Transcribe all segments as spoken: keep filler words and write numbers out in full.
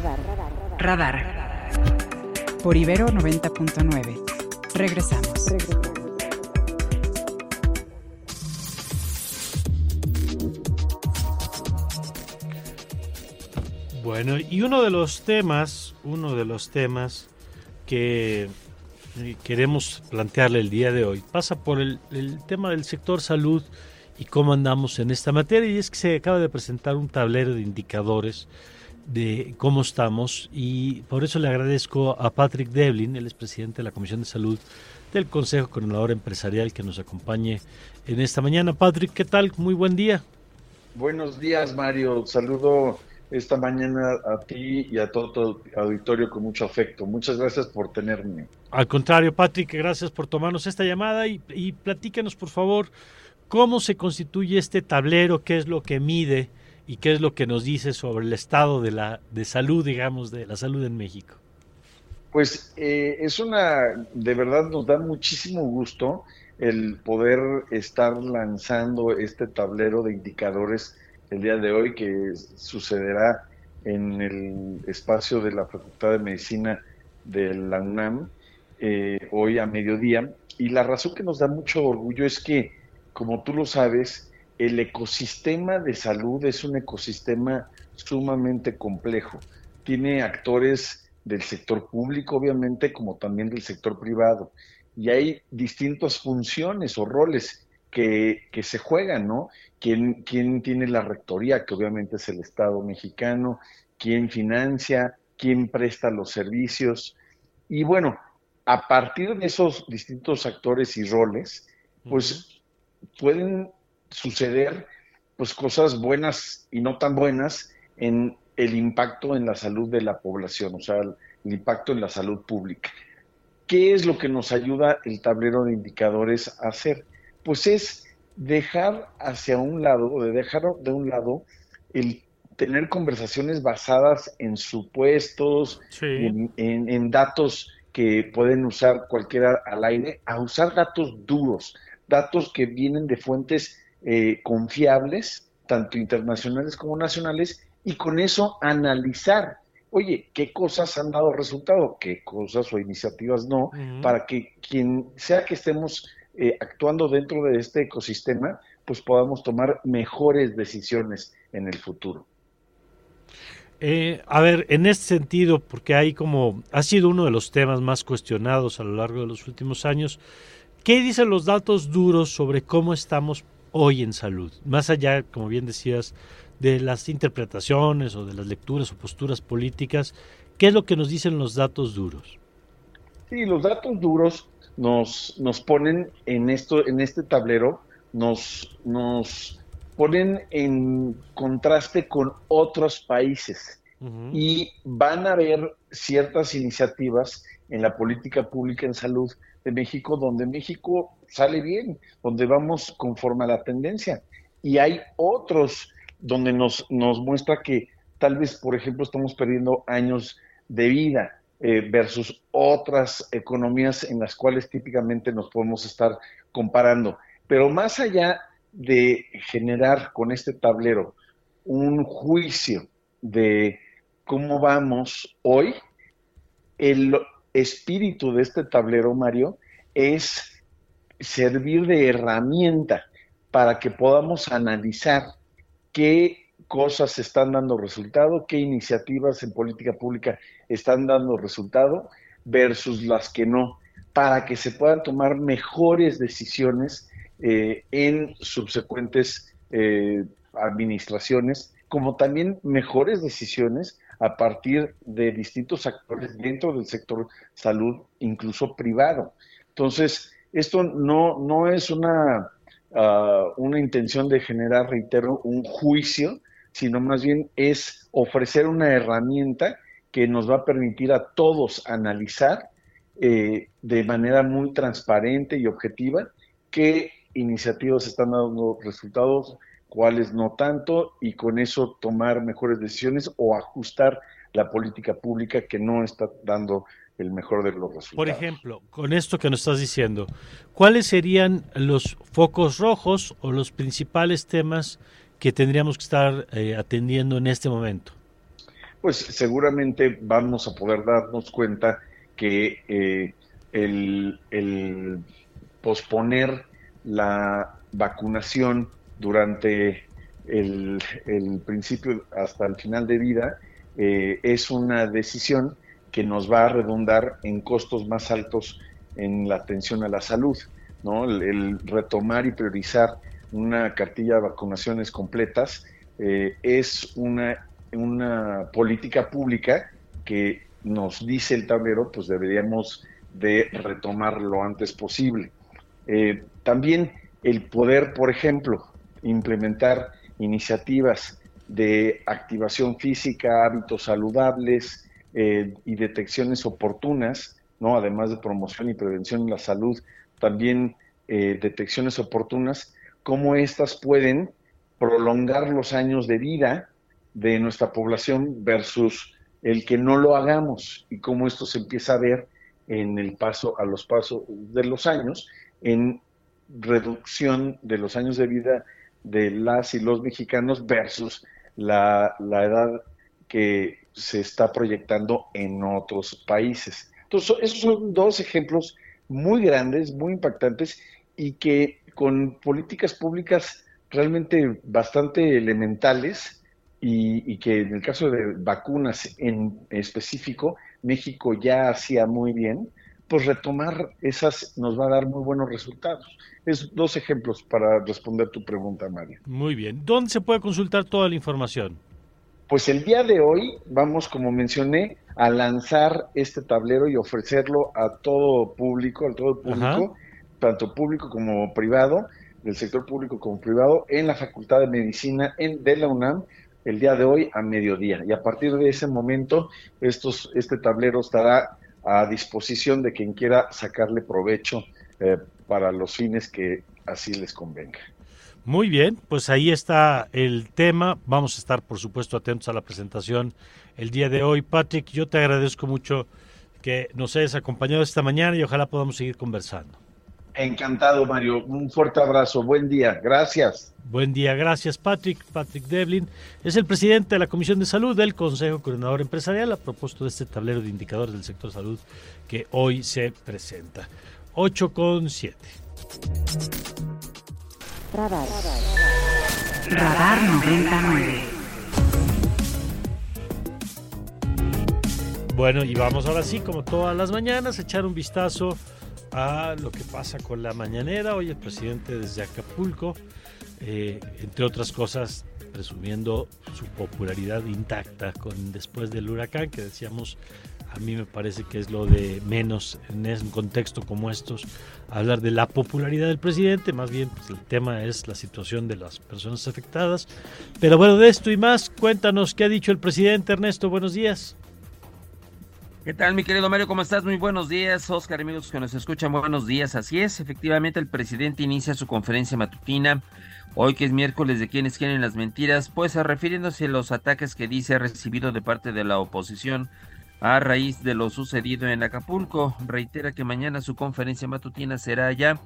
Radar. Radar. Por Ibero noventa punto nueve. Regresamos. Regresamos. Bueno, y uno de los temas, uno de los temas que queremos plantearle el día de hoy pasa por el, el tema del sector salud y cómo andamos en esta materia, y es que se acaba de presentar un tablero de indicadores de cómo estamos, y por eso le agradezco a Patrick Devlin, él es presidente de la Comisión de Salud del Consejo Coronador Empresarial, que nos acompañe en esta mañana. Patrick, ¿qué tal? Muy buen día. Buenos días, Mario. Saludo esta mañana a ti y a todo tu auditorio con mucho afecto. Muchas gracias por tenerme. Al contrario, Patrick, gracias por tomarnos esta llamada y, y platícanos, por favor, cómo se constituye este tablero, qué es lo que mide y qué es lo que nos dice sobre el estado de la de salud, digamos, de la salud en México. Pues eh, es una, de verdad nos da muchísimo gusto el poder estar lanzando este tablero de indicadores el día de hoy, que sucederá en el espacio de la Facultad de Medicina de la UNAM, eh, hoy a mediodía. Y la razón que nos da mucho orgullo es que, como tú lo sabes, el ecosistema de salud es un ecosistema sumamente complejo. Tiene actores del sector público, obviamente, como también del sector privado. Y hay distintas funciones o roles Que, que se juegan, ¿no? ¿Quién, quién tiene la rectoría, que obviamente es el Estado mexicano? ¿Quién financia? ¿Quién presta los servicios? Y bueno, a partir de esos distintos actores y roles, pues uh-huh. pueden suceder pues cosas buenas y no tan buenas en el impacto en la salud de la población, o sea, el, el impacto en la salud pública. ¿Qué es lo que nos ayuda el tablero de indicadores a hacer? Pues es dejar hacia un lado, de dejar de un lado el tener conversaciones basadas en supuestos, sí. en, en, en datos que pueden usar cualquiera al aire, a usar datos duros, datos que vienen de fuentes eh, confiables, tanto internacionales como nacionales, y con eso analizar, oye, qué cosas han dado resultado, qué cosas o iniciativas no, uh-huh. para que quien sea que estemos Eh, actuando dentro de este ecosistema, pues podamos tomar mejores decisiones en el futuro. Eh, a ver, en este sentido, porque hay como, ha sido uno de los temas más cuestionados a lo largo de los últimos años, ¿qué dicen los datos duros sobre cómo estamos hoy en salud? Más allá, como bien decías, de las interpretaciones o de las lecturas o posturas políticas, ¿qué es lo que nos dicen los datos duros? Sí, los datos duros Nos, nos ponen en esto, en este tablero, nos, nos ponen en contraste con otros países uh-huh. y van a haber ciertas iniciativas en la política pública en salud de México donde México sale bien, donde vamos conforme a la tendencia, y hay otros donde nos, nos muestra que tal vez, por ejemplo, estamos perdiendo años de vida versus otras economías en las cuales típicamente nos podemos estar comparando. Pero más allá de generar con este tablero un juicio de cómo vamos hoy, el espíritu de este tablero, Mario, es servir de herramienta para que podamos analizar qué cosas están dando resultado, qué iniciativas en política pública están dando resultado versus las que no, para que se puedan tomar mejores decisiones eh, en subsecuentes eh, administraciones, como también mejores decisiones a partir de distintos actores dentro del sector salud, incluso privado. Entonces, esto no, no es una, uh, una intención de generar, reitero, un juicio, sino más bien es ofrecer una herramienta que nos va a permitir a todos analizar eh, de manera muy transparente y objetiva qué iniciativas están dando resultados, cuáles no tanto, y con eso tomar mejores decisiones o ajustar la política pública que no está dando el mejor de los resultados. Por ejemplo, con esto que nos estás diciendo, ¿cuáles serían los focos rojos o los principales temas que tendríamos que estar eh, atendiendo en este momento? pues seguramente vamos a poder darnos cuenta que eh, el, el posponer la vacunación durante el, el principio hasta el final de vida eh, es una decisión que nos va a redundar en costos más altos en la atención a la salud, ¿no? El, el retomar y priorizar una cartilla de vacunaciones completas eh, es una, una política pública que nos dice el tablero, pues deberíamos de retomar lo antes posible. Eh, también el poder, por ejemplo, implementar iniciativas de activación física, hábitos saludables eh, y detecciones oportunas, ¿no? Además de promoción y prevención en la salud, también eh, detecciones oportunas, cómo estas pueden prolongar los años de vida de nuestra población versus el que no lo hagamos, y cómo esto se empieza a ver en el paso a los pasos de los años, en reducción de los años de vida de las y los mexicanos versus la, la edad que se está proyectando en otros países. Entonces, esos son dos ejemplos muy grandes, muy impactantes, y que con políticas públicas realmente bastante elementales, y, y que en el caso de vacunas en específico, México ya hacía muy bien, pues retomar esas nos va a dar muy buenos resultados. Es dos ejemplos para responder tu pregunta, Mario. Muy bien. ¿Dónde se puede consultar toda la información? Pues el día de hoy vamos, como mencioné, a lanzar este tablero y ofrecerlo a todo público, a todo público, Ajá. tanto público como privado, del sector público como privado, en la Facultad de Medicina en, de la UNAM, el día de hoy a mediodía. Y a partir de ese momento, estos, este tablero estará a disposición de quien quiera sacarle provecho eh, para los fines que así les convenga. Muy bien, pues ahí está el tema. Vamos a estar, por supuesto, atentos a la presentación el día de hoy. Patrick, yo te agradezco mucho que nos hayas acompañado esta mañana y ojalá podamos seguir conversando. Encantado, Mario. Un fuerte abrazo. Buen día. Gracias. Buen día. Gracias, Patrick. Patrick Devlin es el presidente de la Comisión de Salud del Consejo Coronador Empresarial a propósito de este tablero de indicadores del sector salud que hoy se presenta. ocho con siete. Radar. Radar noventa y nueve. Bueno, y vamos ahora sí, como todas las mañanas, a echar un vistazo a lo que pasa con la mañanera. Hoy el presidente desde Acapulco, eh, entre otras cosas, presumiendo su popularidad intacta con después del huracán, que decíamos, a mí me parece que es lo de menos en un contexto como estos, hablar de la popularidad del presidente. Más bien, pues, el tema es la situación de las personas afectadas. Pero bueno, de esto y más, cuéntanos qué ha dicho el presidente. Ernesto, buenos días. ¿Qué tal, mi querido Mario? ¿Cómo estás? Muy buenos días, Oscar, amigos que nos escuchan. Buenos días. Así es, efectivamente, el presidente inicia su conferencia matutina hoy, que es miércoles, de quienes quieren las mentiras, pues refiriéndose a los ataques que dice ha recibido de parte de la oposición a raíz de lo sucedido en Acapulco. Reitera que mañana su conferencia matutina será allá,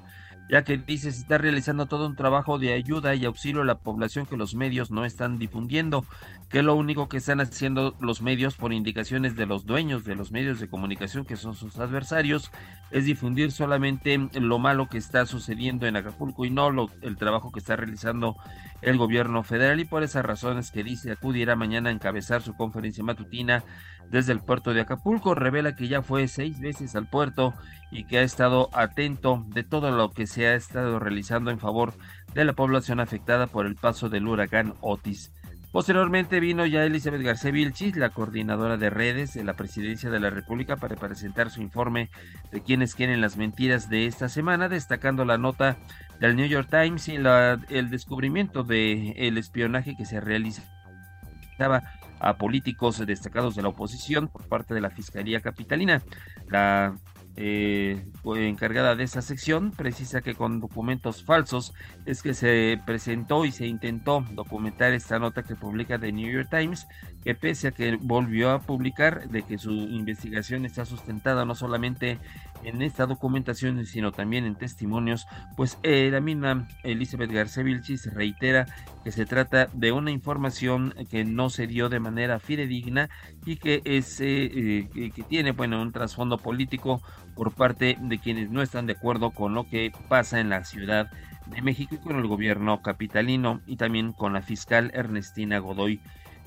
ya que dice se está realizando todo un trabajo de ayuda y auxilio a la población que los medios no están difundiendo, que lo único que están haciendo los medios por indicaciones de los dueños de los medios de comunicación, que son sus adversarios, es difundir solamente lo malo que está sucediendo en Acapulco y no lo, el trabajo que está realizando el gobierno federal. Y por esas razones que dice acudirá mañana a encabezar su conferencia matutina desde el puerto de Acapulco. Revela que ya fue seis veces al puerto y que ha estado atento de todo lo que se ha estado realizando en favor de la población afectada por el paso del huracán Otis. Posteriormente vino ya Elizabeth García Vilchis, la coordinadora de redes de la Presidencia de la República, para presentar su informe de quienes quieren las mentiras de esta semana, destacando la nota del New York Times y la, el descubrimiento del espionaje que se realizaba a políticos destacados de la oposición por parte de la Fiscalía Capitalina. La eh, encargada de esa sección precisa que con documentos falsos es que se presentó y se intentó documentar esta nota que publica The New York Times, que pese a que volvió a publicar de que su investigación está sustentada no solamente en esta documentación, sino también en testimonios, pues eh, la misma Elizabeth García Vilchis reitera que se trata de una información que no se dio de manera fidedigna y que, es, eh, eh, que tiene bueno, un trasfondo político por parte de quienes no están de acuerdo con lo que pasa en la Ciudad de México y con el gobierno capitalino y también con la fiscal Ernestina Godoy.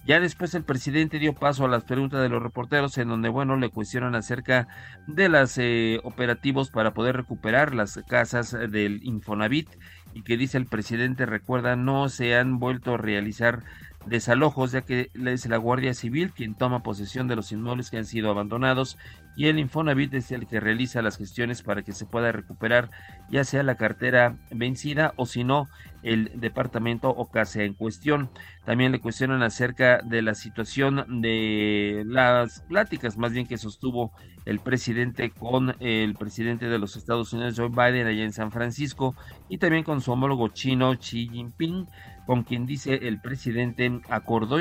Ya después el presidente dio paso a las preguntas de los reporteros en donde, bueno, le cuestionan acerca de los eh, operativos para poder recuperar las casas del Infonavit y que dice el presidente, recuerda, no se han vuelto a realizar desalojos ya que es la Guardia Civil quien toma posesión de los inmuebles que han sido abandonados y el Infonavit es el que realiza las gestiones para que se pueda recuperar ya sea la cartera vencida o si no el departamento o casa en cuestión. También le cuestionan acerca de la situación de las pláticas más bien que sostuvo el presidente con el presidente de los Estados Unidos Joe Biden allá en San Francisco y también con su homólogo chino Xi Jinping, con quien dice el presidente acordó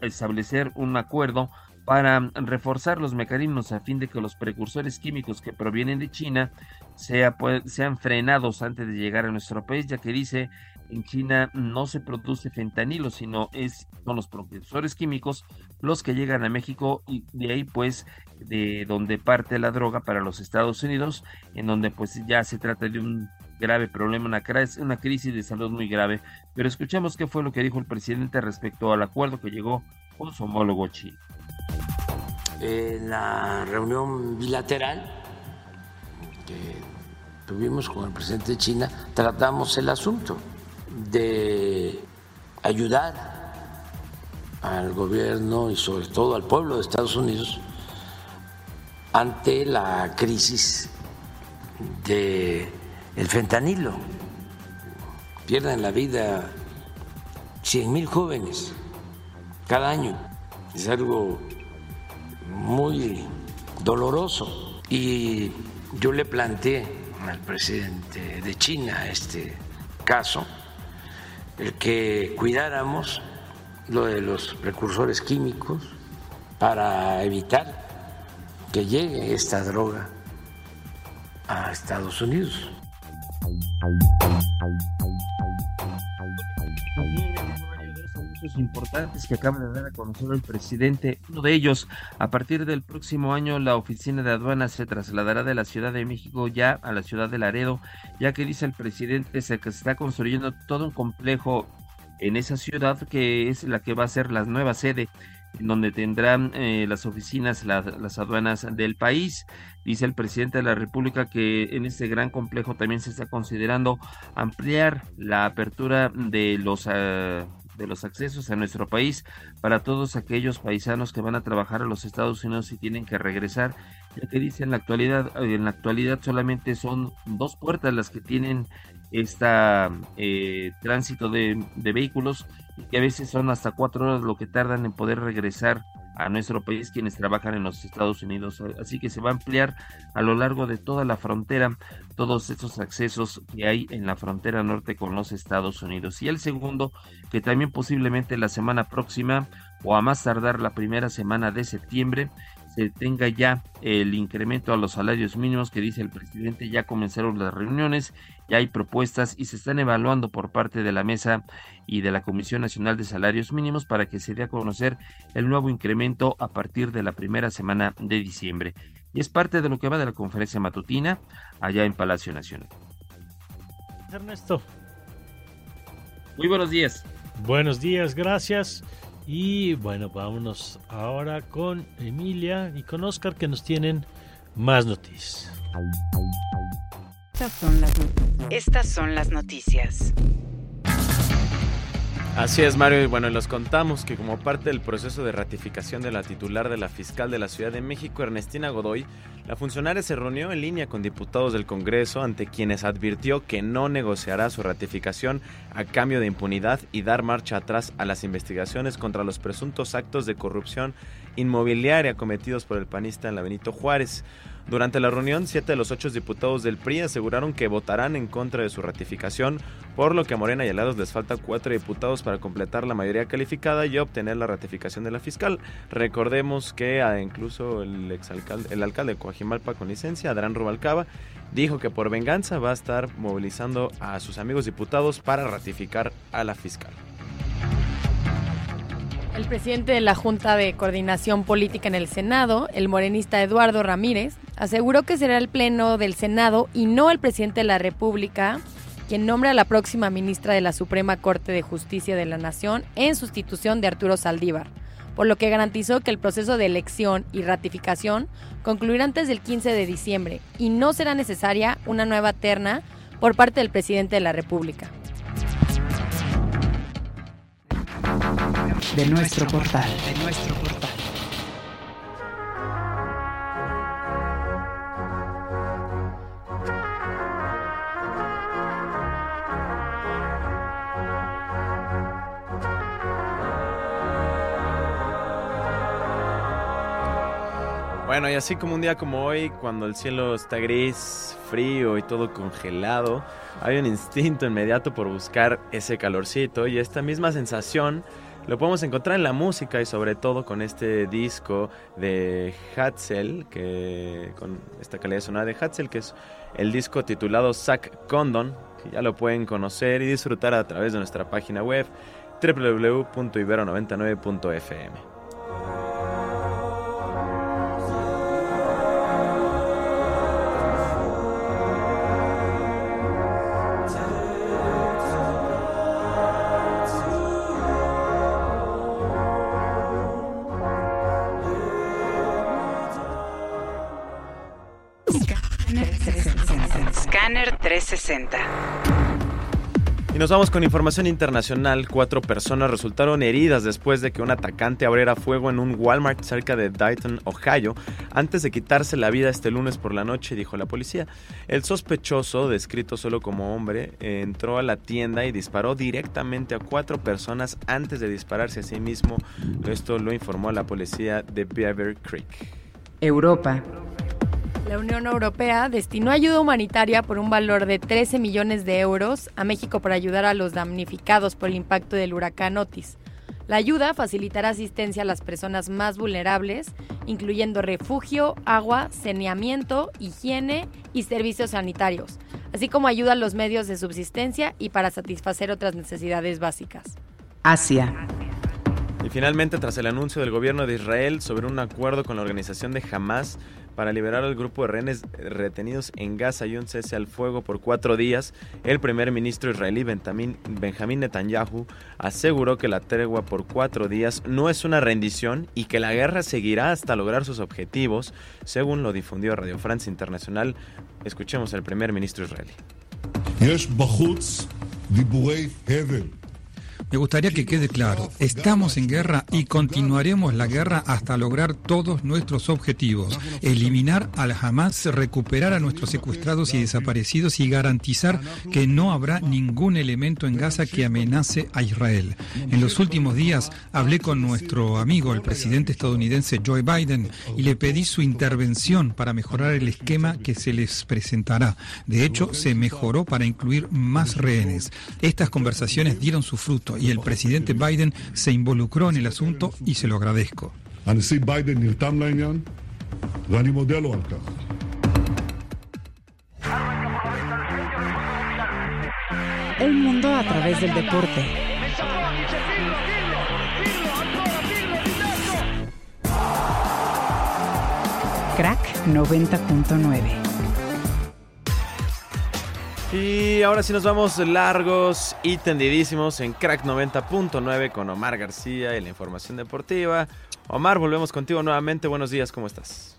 establecer un acuerdo para reforzar los mecanismos a fin de que los precursores químicos que provienen de China sea, pues, sean frenados antes de llegar a nuestro país, ya que dice en China no se produce fentanilo, sino es, son los precursores químicos los que llegan a México y de ahí pues de donde parte la droga para los Estados Unidos, en donde pues ya se trata de un grave problema, una, una crisis de salud muy grave. Pero escuchemos qué fue lo que dijo el presidente respecto al acuerdo que llegó con su homólogo chino. En la reunión bilateral que tuvimos con el presidente de China, tratamos el asunto de ayudar al gobierno y sobre todo al pueblo de Estados Unidos ante la crisis del fentanilo. Pierden la vida cien mil jóvenes cada año. Es algo muy doloroso y yo le planteé al presidente de China este caso, el que cuidáramos lo de los precursores químicos para evitar que llegue esta droga a Estados Unidos. Importantes que acaba de dar a conocer el presidente. Uno de ellos, a partir del próximo año, la oficina de aduanas se trasladará de la Ciudad de México ya a la ciudad de Laredo, ya que dice el presidente se está construyendo todo un complejo en esa ciudad que es la que va a ser la nueva sede, donde tendrán eh, las oficinas, la, las aduanas del país. Dice el presidente de la República que en este gran complejo también se está considerando ampliar la apertura de los... Uh, de los accesos a nuestro país para todos aquellos paisanos que van a trabajar a los Estados Unidos y tienen que regresar, ya que dice en la actualidad, en la actualidad solamente son dos puertas las que tienen este eh, tránsito de, de vehículos y que a veces son hasta cuatro horas lo que tardan en poder regresar a nuestro país quienes trabajan en los Estados Unidos. Así que se va a ampliar a lo largo de toda la frontera todos estos accesos que hay en la frontera norte con los Estados Unidos. Y el segundo, que también posiblemente la semana próxima o a más tardar la primera semana de septiembre se tenga ya el incremento a los salarios mínimos que dice el presidente. Ya comenzaron las reuniones, ya hay propuestas y se están evaluando por parte de la mesa y de la Comisión Nacional de Salarios Mínimos para que se dé a conocer el nuevo incremento a partir de la primera semana de diciembre. Y es parte de lo que va de la conferencia matutina allá en Palacio Nacional. Ernesto. Muy buenos días. Buenos días, gracias. Y bueno, vámonos ahora con Emilia y con Oscar que nos tienen más noticias. Estas son las noticias. Estas son las noticias. Así es, Mario, y bueno, les contamos que como parte del proceso de ratificación de la titular de la fiscal de la Ciudad de México, Ernestina Godoy, la funcionaria se reunió en línea con diputados del Congreso ante quienes advirtió que no negociará su ratificación a cambio de impunidad y dar marcha atrás a las investigaciones contra los presuntos actos de corrupción inmobiliaria cometidos por el panista en la Benito Juárez. Durante la reunión, siete de los ocho diputados del P R I aseguraron que votarán en contra de su ratificación, por lo que a Morena y Aliados les falta cuatro diputados para completar la mayoría calificada y obtener la ratificación de la fiscal. Recordemos que incluso el exalcalde, el alcalde de Coajimalpa con licencia, Adrián Rubalcaba, dijo que por venganza va a estar movilizando a sus amigos diputados para ratificar a la fiscal. El presidente de la Junta de Coordinación Política en el Senado, el morenista Eduardo Ramírez, aseguró que será el Pleno del Senado y no el presidente de la República quien nombra a la próxima ministra de la Suprema Corte de Justicia de la Nación en sustitución de Arturo Saldívar, por lo que garantizó que el proceso de elección y ratificación concluirá antes del quince de diciembre y no será necesaria una nueva terna por parte del presidente de la República. De nuestro portal. De nuestro portal. Bueno, y así como un día como hoy, cuando el cielo está gris, frío y todo congelado, hay un instinto inmediato por buscar ese calorcito, y esta misma sensación lo podemos encontrar en la música y sobre todo con este disco de Hatzel, que con esta calidad sonora de Hatzel, que es el disco titulado Zac Condon, que ya lo pueden conocer y disfrutar a través de nuestra página web doble u doble u doble u punto ibero noventa y nueve punto efe eme. trescientos sesenta. Y nos vamos con información internacional. Cuatro personas resultaron heridas después de que un atacante abriera fuego en un Walmart cerca de Dayton, Ohio, antes de quitarse la vida este lunes por la noche, dijo la policía. El sospechoso, descrito solo como hombre, entró a la tienda y disparó directamente a cuatro personas antes de dispararse a sí mismo. Esto lo informó la policía de Beaver Creek. Europa. La Unión Europea destinó ayuda humanitaria por un valor de trece millones de euros a México para ayudar a los damnificados por el impacto del huracán Otis. La ayuda facilitará asistencia a las personas más vulnerables, incluyendo refugio, agua, saneamiento, higiene y servicios sanitarios, así como ayuda a los medios de subsistencia y para satisfacer otras necesidades básicas. Asia. Y finalmente, tras el anuncio del gobierno de Israel sobre un acuerdo con la organización de Hamas para liberar al grupo de rehenes retenidos en Gaza y un cese al fuego por cuatro días, el primer ministro israelí Benjamín Netanyahu aseguró que la tregua por cuatro días no es una rendición y que la guerra seguirá hasta lograr sus objetivos, según lo difundió Radio Francia Internacional. Escuchemos al primer ministro israelí. Me gustaría que quede claro, estamos en guerra y continuaremos la guerra hasta lograr todos nuestros objetivos, eliminar al Hamas, recuperar a nuestros secuestrados y desaparecidos y garantizar que no habrá ningún elemento en Gaza que amenace a Israel. En los últimos días hablé con nuestro amigo, el presidente estadounidense Joe Biden, y le pedí su intervención para mejorar el esquema que se les presentará. De hecho, se mejoró para incluir más rehenes. Estas conversaciones dieron su fruto y el presidente Biden se involucró en el asunto y se lo agradezco. El mundo a través del deporte. Crack noventa punto nueve. Y ahora sí nos vamos largos y tendidísimos en Crack noventa punto nueve con Omar García y la información deportiva. Omar, volvemos contigo nuevamente. Buenos días, ¿cómo estás?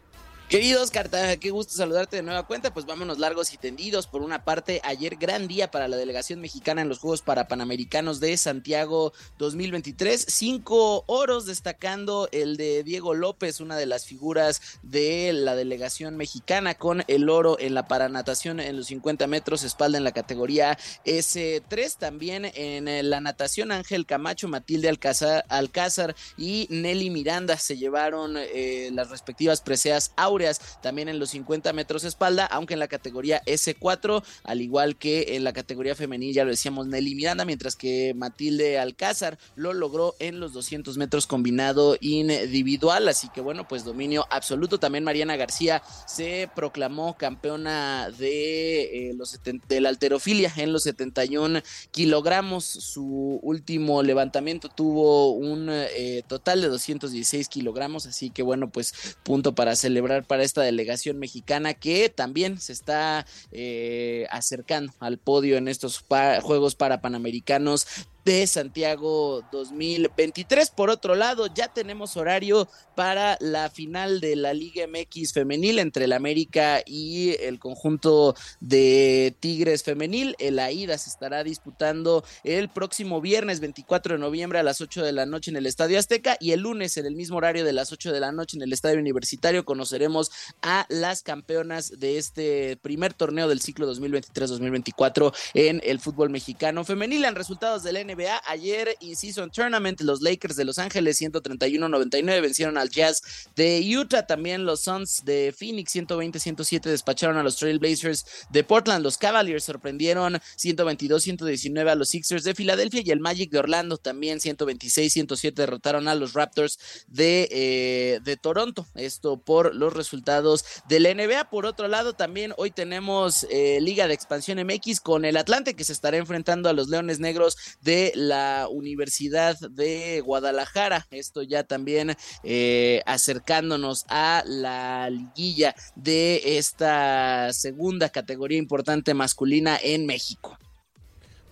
Queridos Cartaja, qué gusto saludarte de nueva cuenta. Pues vámonos largos y tendidos. Por una parte, ayer gran día para la delegación mexicana en los Juegos Parapanamericanos de Santiago dos mil veintitrés. Cinco oros, destacando el de Diego López, una de las figuras de la delegación mexicana, con el oro en la paranatación en los cincuenta metros, espalda en la categoría ese tres. También en la natación, Ángel Camacho, Matilde Alcázar, Alcázar y Nelly Miranda se llevaron eh, las respectivas preseas áureas áureas, también en los cincuenta metros espalda, aunque en la categoría ese cuatro, al igual que en la categoría femenil, ya lo decíamos, Nelly Miranda, mientras que Matilde Alcázar lo logró en los doscientos metros combinado individual, así que bueno, pues dominio absoluto. También Mariana García se proclamó campeona de, eh, los setenta, de la halterofilia en los setenta y un kilogramos, su último levantamiento tuvo un eh, total de doscientos dieciséis kilogramos, así que bueno, pues punto para celebrar para esta delegación mexicana que también se está eh, acercando al podio en estos pa- Juegos Parapanamericanos de Santiago dos mil veintitrés. Por otro lado, ya tenemos horario para la final de la Liga eme equis femenil entre el América y el conjunto de Tigres femenil. La ida se estará disputando el próximo viernes veinticuatro de noviembre a las ocho de la noche en el Estadio Azteca, y el lunes en el mismo horario de las ocho de la noche en el Estadio Universitario conoceremos a las campeonas de este primer torneo del ciclo dos mil veintitrés dos mil veinticuatro en el fútbol mexicano femenil. En resultados del N B A, ayer in-season tournament, los Lakers de Los Ángeles ciento treinta y uno a noventa y nueve vencieron al Jazz de Utah, también los Suns de Phoenix ciento veinte a ciento siete despacharon a los Trail Blazers de Portland, los Cavaliers sorprendieron ciento veintidós a ciento diecinueve a los Sixers de Filadelfia, y el Magic de Orlando también ciento veintiséis a ciento siete derrotaron a los Raptors de, eh, de Toronto, esto por los resultados del N B A. Por otro lado, también hoy tenemos eh, Liga de Expansión eme equis con el Atlante, que se estará enfrentando a los Leones Negros de la Universidad de Guadalajara, esto ya también eh, acercándonos a la liguilla de esta segunda categoría importante masculina en México.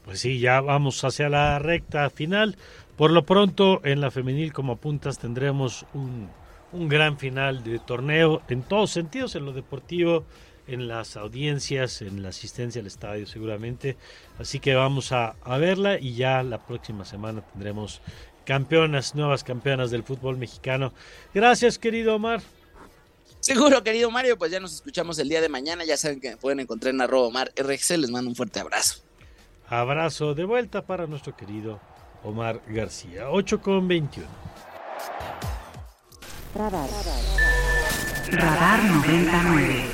Pues sí, ya vamos hacia la recta final. Por lo pronto, en la femenil, como apuntas, tendremos un, un gran final de torneo en todos sentidos, en lo deportivo, en las audiencias, en la asistencia al estadio seguramente, así que vamos a, a verla, y ya la próxima semana tendremos campeonas, nuevas campeonas del fútbol mexicano. Gracias, querido Omar. Seguro, querido Mario, pues ya nos escuchamos el día de mañana, ya saben que me pueden encontrar en arroba Omar R X, les mando un fuerte abrazo. Abrazo de vuelta para nuestro querido Omar García. Ocho con veintiuno. Radar Radar noventa y nueve.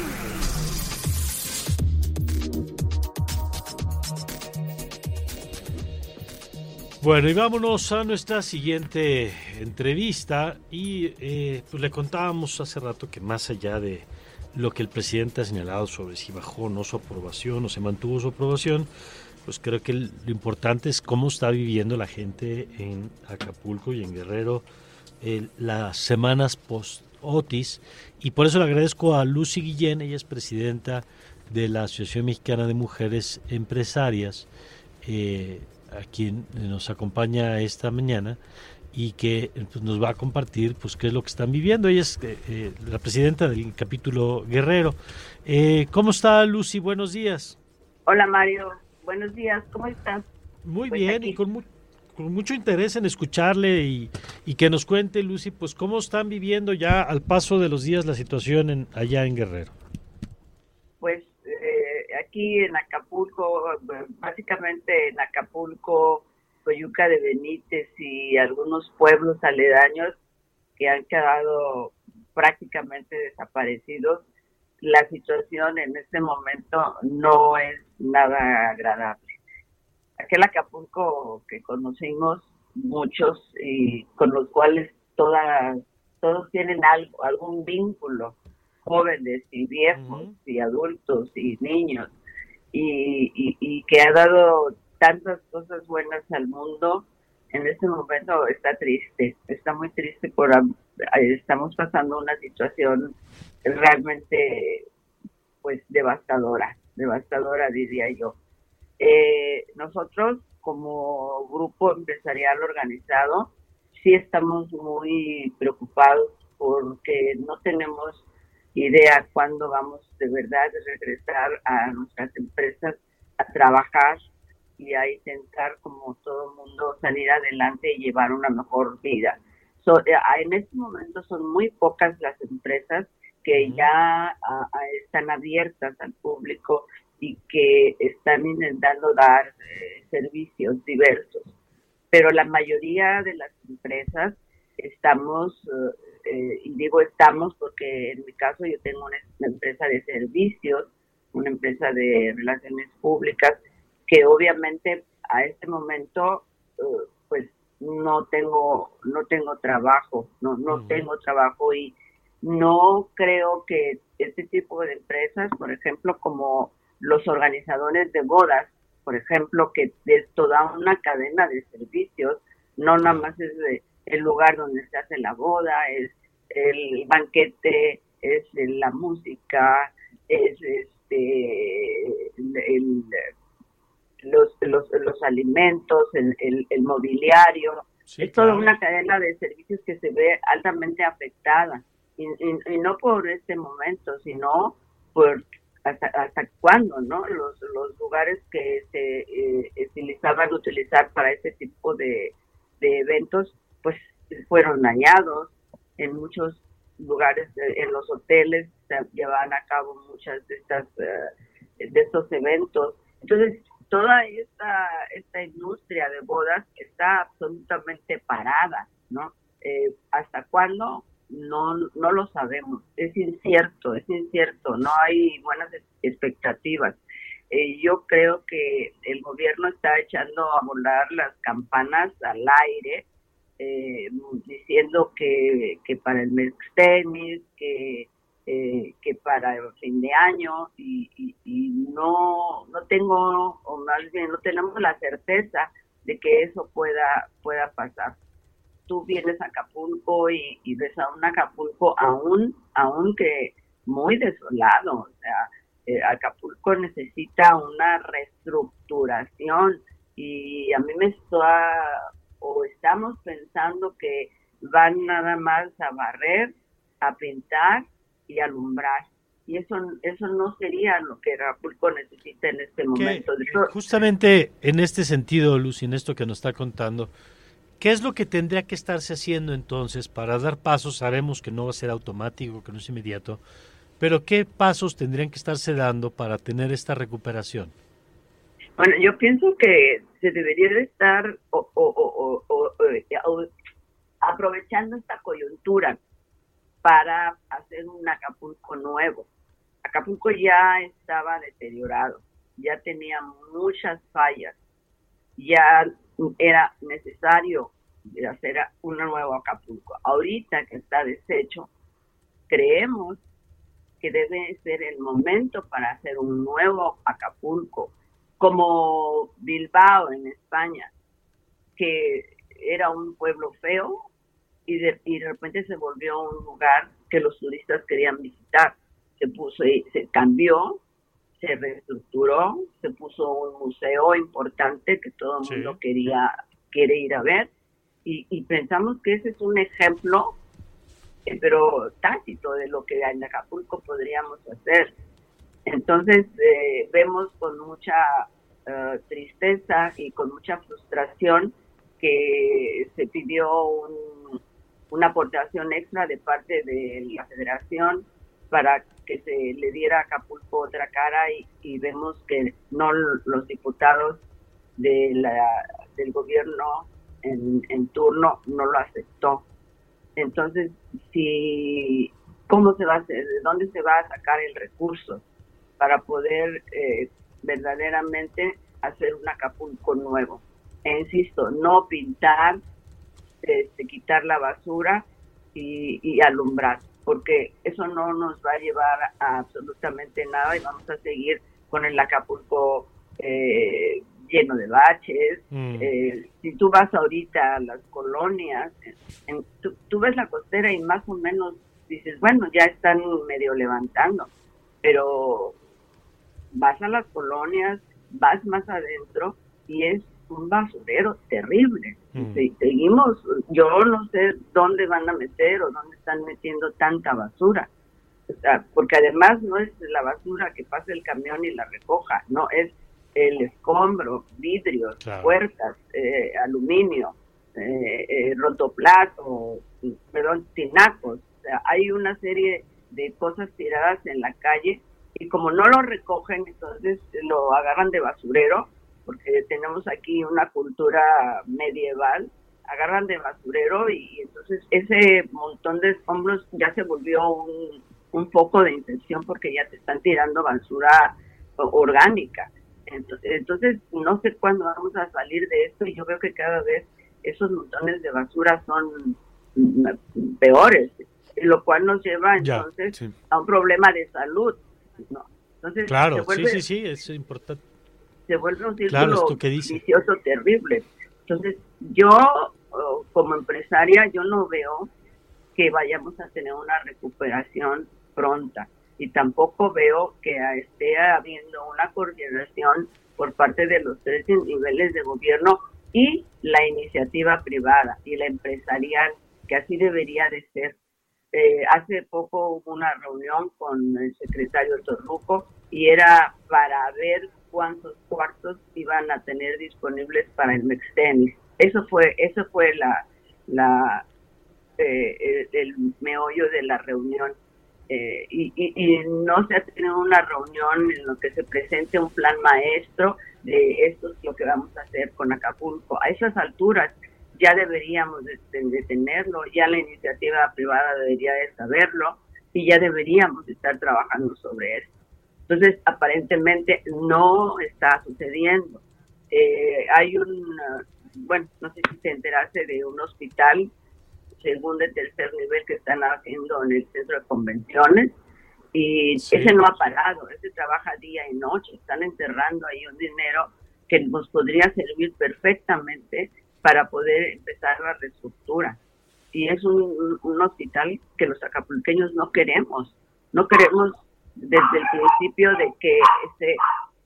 Bueno, y vámonos a nuestra siguiente entrevista, y eh, pues le contábamos hace rato que más allá de lo que el presidente ha señalado sobre si bajó o no su aprobación o se mantuvo su aprobación, pues creo que lo importante es cómo está viviendo la gente en Acapulco y en Guerrero eh, las semanas post-Otis, y por eso le agradezco a Lucy Guillén, ella es presidenta de la Asociación Mexicana de Mujeres Empresarias, eh, a quien nos acompaña esta mañana y que pues, nos va a compartir pues qué es lo que están viviendo. Ella es eh, la presidenta del capítulo Guerrero. Eh, ¿Cómo está, Lucy? Buenos días. Hola, Mario. Buenos días. ¿Cómo estás? Muy pues bien, aquí. Y con, mu- con mucho interés en escucharle y, y que nos cuente, Lucy, pues cómo están viviendo ya al paso de los días la situación en, allá en Guerrero. Pues aquí en Acapulco, básicamente en Acapulco, Coyuca de Benítez y algunos pueblos aledaños que han quedado prácticamente desaparecidos, la situación en este momento no es nada agradable. Aquel Acapulco que conocimos muchos y con los cuales todas, todos tienen algo, algún vínculo, jóvenes y viejos uh-huh. y adultos y niños, y, y, y que ha dado tantas cosas buenas al mundo, en este momento está triste, está muy triste, por estamos pasando una situación realmente pues devastadora, devastadora diría yo. Eh, nosotros como grupo empresarial organizado sí estamos muy preocupados porque no tenemos idea cuándo vamos de verdad a regresar a nuestras empresas a trabajar y a intentar, como todo el mundo, salir adelante y llevar una mejor vida. So, en este momento son muy pocas las empresas que ya a, a están abiertas al público y que están intentando dar eh, servicios diversos. Pero la mayoría de las empresas estamos, eh, y digo estamos porque en mi caso yo tengo una, una empresa de servicios, una empresa de relaciones públicas, que obviamente a este momento eh, pues no tengo no tengo trabajo, no no uh-huh. tengo trabajo y no creo que este tipo de empresas, por ejemplo, como los organizadores de bodas, por ejemplo, que es toda una cadena de servicios, no nada más es de, el lugar donde se hace la boda, es el banquete, es la música, es este el, el, los, los los alimentos, el, el, el mobiliario, sí, es toda claro. una cadena de servicios que se ve altamente afectada, y, y, y no por este momento, sino por hasta hasta cuándo, ¿no? Los los lugares que se eh, utilizaban utilizar para este tipo de, de eventos, pues fueron dañados. En muchos lugares, de, en los hoteles, se llevaban a cabo muchas de estas uh, de estos eventos. Entonces, toda esta esta industria de bodas está absolutamente parada, ¿no? Eh, ¿hasta cuándo? No, no lo sabemos, es incierto, es incierto, no hay buenas expectativas. Eh, yo creo que el gobierno está echando a volar las campanas al aire, eh, diciendo que, que para el mes tenis, que, eh, que para el fin de año, y, y, y no, no tengo, o más bien no tenemos la certeza de que eso pueda, pueda pasar. Tú vienes a Acapulco y, y ves a un Acapulco aún, aún que muy desolado. O sea, eh, Acapulco necesita una reestructuración y a mí me está, o estamos pensando que van nada más a barrer, a pintar y a alumbrar. Y eso, eso no sería lo que Acapulco necesita en este momento. Que, justamente en este sentido, Lucy, en esto que nos está contando, ¿qué es lo que tendría que estarse haciendo entonces para dar pasos? Sabemos que no va a ser automático, que no es inmediato, pero ¿qué pasos tendrían que estarse dando para tener esta recuperación? Bueno, yo pienso que se debería de estar o, o, o, o, o, o, aprovechando esta coyuntura para hacer un Acapulco nuevo. Acapulco ya estaba deteriorado, ya tenía muchas fallas, ya era necesario hacer un nuevo Acapulco. Ahorita que está deshecho, creemos que debe ser el momento para hacer un nuevo Acapulco, como Bilbao en España, que era un pueblo feo y de, y de repente se volvió un lugar que los turistas querían visitar. Se puso y se cambió, se reestructuró, se puso un museo importante que todo el sí. mundo quería quiere ir a ver, y, y pensamos que ese es un ejemplo, eh, pero tácito de lo que en Acapulco podríamos hacer. Entonces eh, vemos con mucha uh, tristeza y con mucha frustración que se pidió un, una aportación extra de parte de la Federación para que se le diera a Acapulco otra cara, y, y vemos que no los diputados de la, del gobierno en, en turno no lo aceptó. Entonces, si ¿cómo se va a hacer? ¿De dónde se va a sacar el recurso para poder eh, verdaderamente hacer un Acapulco nuevo? E insisto, no pintar, este, quitar la basura y, y alumbrar, porque eso no nos va a llevar a absolutamente nada y vamos a seguir con el Acapulco eh, lleno de baches. Mm. Eh, si tú vas ahorita a las colonias, en, tú, tú ves la costera y más o menos dices, bueno, ya están medio levantando, pero vas a las colonias, vas más adentro y es un basurero terrible. Mm. Si seguimos, yo no sé dónde van a meter o dónde están metiendo tanta basura. O sea, porque además no es la basura que pase el camión y la recoja, no, es el escombro, vidrios, claro. puertas, eh, aluminio, eh, eh, rotoplato, perdón, tinacos. O sea, hay una serie de cosas tiradas en la calle y como no lo recogen, entonces lo agarran de basurero, porque tenemos aquí una cultura medieval agarran de basurero, y entonces ese montón de escombros ya se volvió un, un foco de infección porque ya te están tirando basura orgánica. Entonces, entonces no sé cuándo vamos a salir de esto, y yo veo que cada vez esos montones de basura son peores, lo cual nos lleva entonces ya, sí. a un problema de salud, ¿no? Entonces, claro, se vuelve, sí, sí, sí, es importante. Se vuelve un círculo claro, vicioso terrible. Entonces, yo como empresaria, yo no veo que vayamos a tener una recuperación pronta, y tampoco veo que esté habiendo una coordinación por parte de los tres niveles de gobierno y la iniciativa privada y la empresarial, que así debería de ser. Eh, hace poco hubo una reunión con el secretario Torruco y era para ver cuántos cuartos iban a tener disponibles para el Mextenis. Eso fue, eso fue la, la eh, el, el meollo de la reunión. Eh, y, y, y no se ha tenido una reunión en la que se presente un plan maestro de esto es lo que vamos a hacer con Acapulco. A esas alturas ya deberíamos de, de, de tenerlo, ya la iniciativa privada debería de saberlo y ya deberíamos de estar trabajando sobre esto. Entonces, aparentemente no está sucediendo. Eh, hay un, bueno, no sé si se enterase de un hospital segundo y tercer nivel que están haciendo en el centro de convenciones, y sí, ese no ha parado, ese trabaja día y noche, están enterrando ahí un dinero que nos podría servir perfectamente para poder empezar la reestructura, y es un, un hospital que los acapulqueños no queremos, no queremos desde el principio de que se,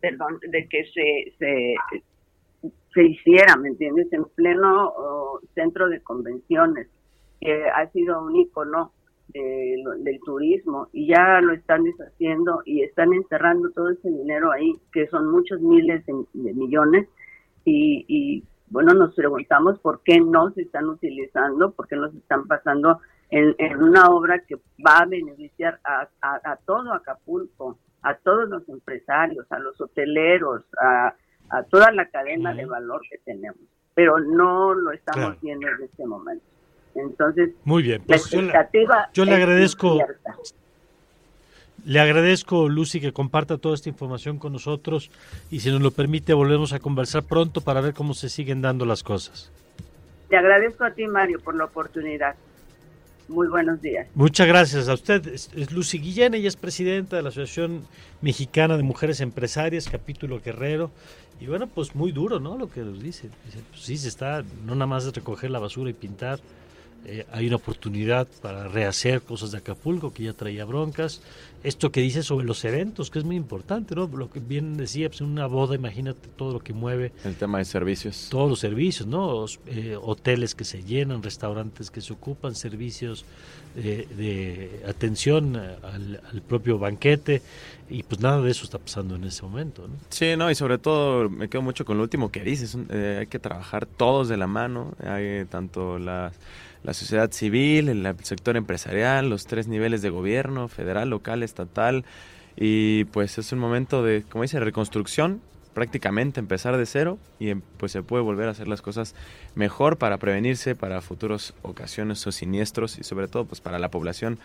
perdón, de que se, se, se hiciera, ¿me entiendes?, en pleno oh, centro de convenciones, que ha sido un icono de, del turismo, y ya lo están deshaciendo y están enterrando todo ese dinero ahí, que son muchos miles de, de millones, y, y bueno, nos preguntamos por qué no se están utilizando, por qué no se están pasando en, en una obra que va a beneficiar a, a, a todo Acapulco, a todos los empresarios, a los hoteleros, a, a toda la cadena de valor que tenemos, pero no lo estamos viendo en este momento. Entonces, muy bien, pues yo, la, yo le agradezco, incierta. le agradezco, Lucy, que comparta toda esta información con nosotros, y si nos lo permite volvemos a conversar pronto para ver cómo se siguen dando las cosas. Te agradezco a ti, Mario, por la oportunidad. Muy buenos días. Muchas gracias a usted. Es, es Lucy Guillén, ella es presidenta de la Asociación Mexicana de Mujeres Empresarias, capítulo Guerrero. Y bueno, pues muy duro, ¿no? Lo que nos dice. Dice, pues sí, se está, no nada más de recoger la basura y pintar. Eh, hay una oportunidad para rehacer cosas de Acapulco, que ya traía broncas. Esto que dice sobre los eventos, que es muy importante, ¿no? Lo que bien decía, pues en una boda, imagínate todo lo que mueve. El tema de servicios. Todos los servicios, ¿no? Eh, hoteles que se llenan, restaurantes que se ocupan, servicios de, de atención al, al propio banquete. Y pues nada de eso está pasando en ese momento, ¿no? Sí, no, y sobre todo me quedo mucho con lo último que dices. Eh, hay que trabajar todos de la mano, hay tanto la... la sociedad civil, el sector empresarial, los tres niveles de gobierno, federal, local, estatal, y pues es un momento de, como dice, reconstrucción, prácticamente empezar de cero, y pues se puede volver a hacer las cosas mejor para prevenirse para futuras ocasiones o siniestros, y sobre todo pues para la población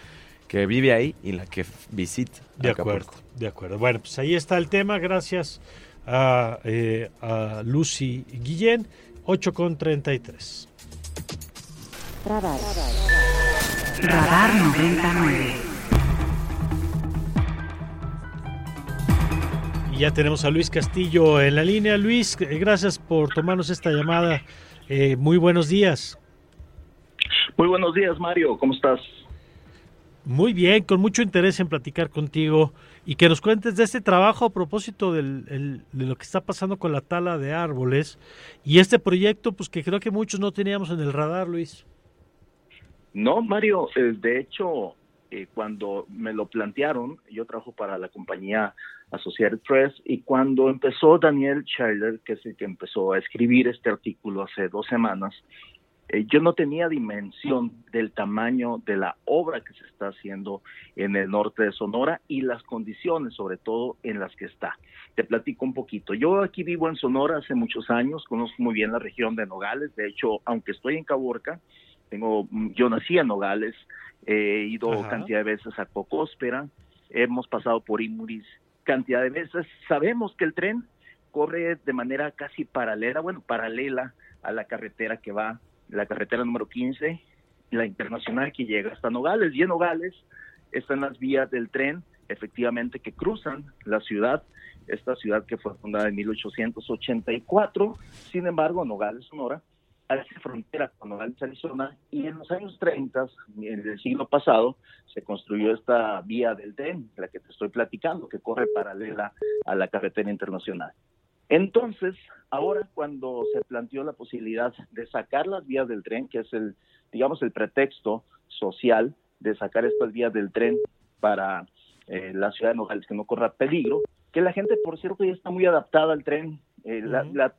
que vive ahí y la que visita. De acuerdo, Acapulco. De acuerdo. Bueno, pues ahí está el tema, gracias a, eh, a Lucy Guillén, ocho con treinta y tres. Radar. Radar noventa y nueve. Y ya tenemos a Luis Castillo en la línea. Luis, gracias por tomarnos esta llamada. Eh, muy buenos días. Muy buenos días, Mario. ¿Cómo estás? Muy bien, con mucho interés en platicar contigo y que nos cuentes de este trabajo a propósito del, el, de lo que está pasando con la tala de árboles y este proyecto, pues que creo que muchos no teníamos en el radar, Luis. No, Mario, de hecho, eh, cuando me lo plantearon, yo trabajo para la compañía Associated Press, y cuando empezó Daniel Schiller, que es el que empezó a escribir este artículo hace dos semanas, eh, yo no tenía dimensión del tamaño de la obra que se está haciendo en el norte de Sonora y las condiciones, sobre todo, en las que está. Te platico un poquito. Yo aquí vivo en Sonora hace muchos años, conozco muy bien la región de Nogales. De hecho, aunque estoy en Caborca, tengo, yo nací en Nogales, he ido Ajá. cantidad de veces a Cocóspera, hemos pasado por Imuris cantidad de veces. Sabemos que el tren corre de manera casi paralela, bueno, paralela a la carretera que va, la carretera número quince, la internacional que llega hasta Nogales. Y en Nogales están las vías del tren, efectivamente, que cruzan la ciudad, esta ciudad que fue fundada en mil ochocientos ochenta y cuatro. Sin embargo, Nogales, Sonora, hace frontera con Nogales, Arizona, y en los años treinta, en el siglo pasado, se construyó esta vía del tren, la que te estoy platicando, que corre paralela a la carretera internacional. Entonces, ahora cuando se planteó la posibilidad de sacar las vías del tren, que es el, digamos, el pretexto social de sacar estas vías del tren para eh, la ciudad de Nogales, que no corra peligro, que la gente, por cierto, ya está muy adaptada al tren, eh, uh-huh. la, la,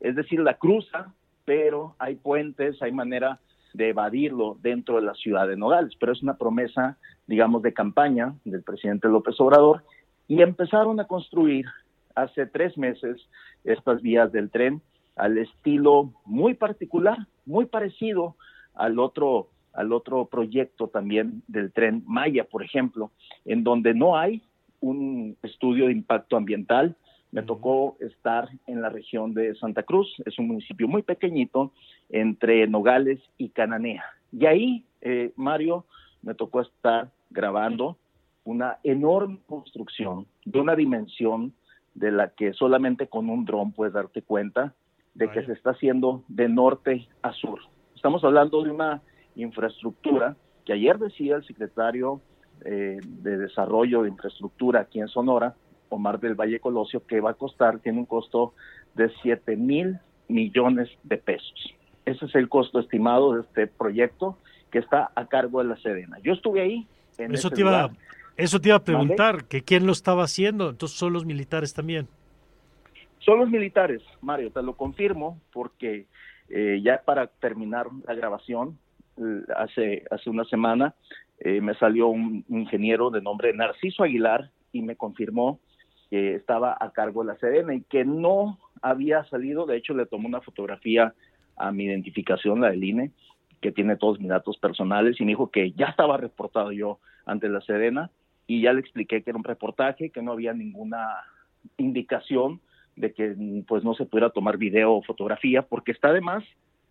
es decir, la cruza, pero hay puentes, hay manera de evadirlo dentro de la ciudad de Nogales, pero es una promesa, digamos, de campaña del presidente López Obrador, y empezaron a construir hace tres meses estas vías del tren al estilo muy particular, muy parecido al otro, al otro proyecto también del Tren Maya, por ejemplo, en donde no hay un estudio de impacto ambiental. Me tocó estar en la región de Santa Cruz, es un municipio muy pequeñito, entre Nogales y Cananea. Y ahí, eh, Mario, me tocó estar grabando una enorme construcción de una dimensión de la que solamente con un dron puedes darte cuenta de que se está haciendo de norte a sur. Estamos hablando de una infraestructura que ayer decía el secretario eh, de Desarrollo de Infraestructura aquí en Sonora, Omar del Valle Colosio, que va a costar, tiene un costo de siete mil millones de pesos. Ese es el costo estimado de este proyecto que está a cargo de la Sedena. Yo estuve ahí. En eso, te iba, eso te iba a preguntar, ¿vale? Que quién lo estaba haciendo. Entonces, ¿son los militares también? Son los militares, Mario, te lo confirmo, porque eh, ya para terminar la grabación, eh, hace, hace una semana, eh, me salió un ingeniero de nombre Narciso Aguilar y me confirmó que estaba a cargo de la Sedena y que no había salido. De hecho, le tomó una fotografía a mi identificación, la del I N E, que tiene todos mis datos personales, y me dijo que ya estaba reportado yo ante la Sedena, y ya le expliqué que era un reportaje, que no había ninguna indicación de que pues no se pudiera tomar video o fotografía, porque está además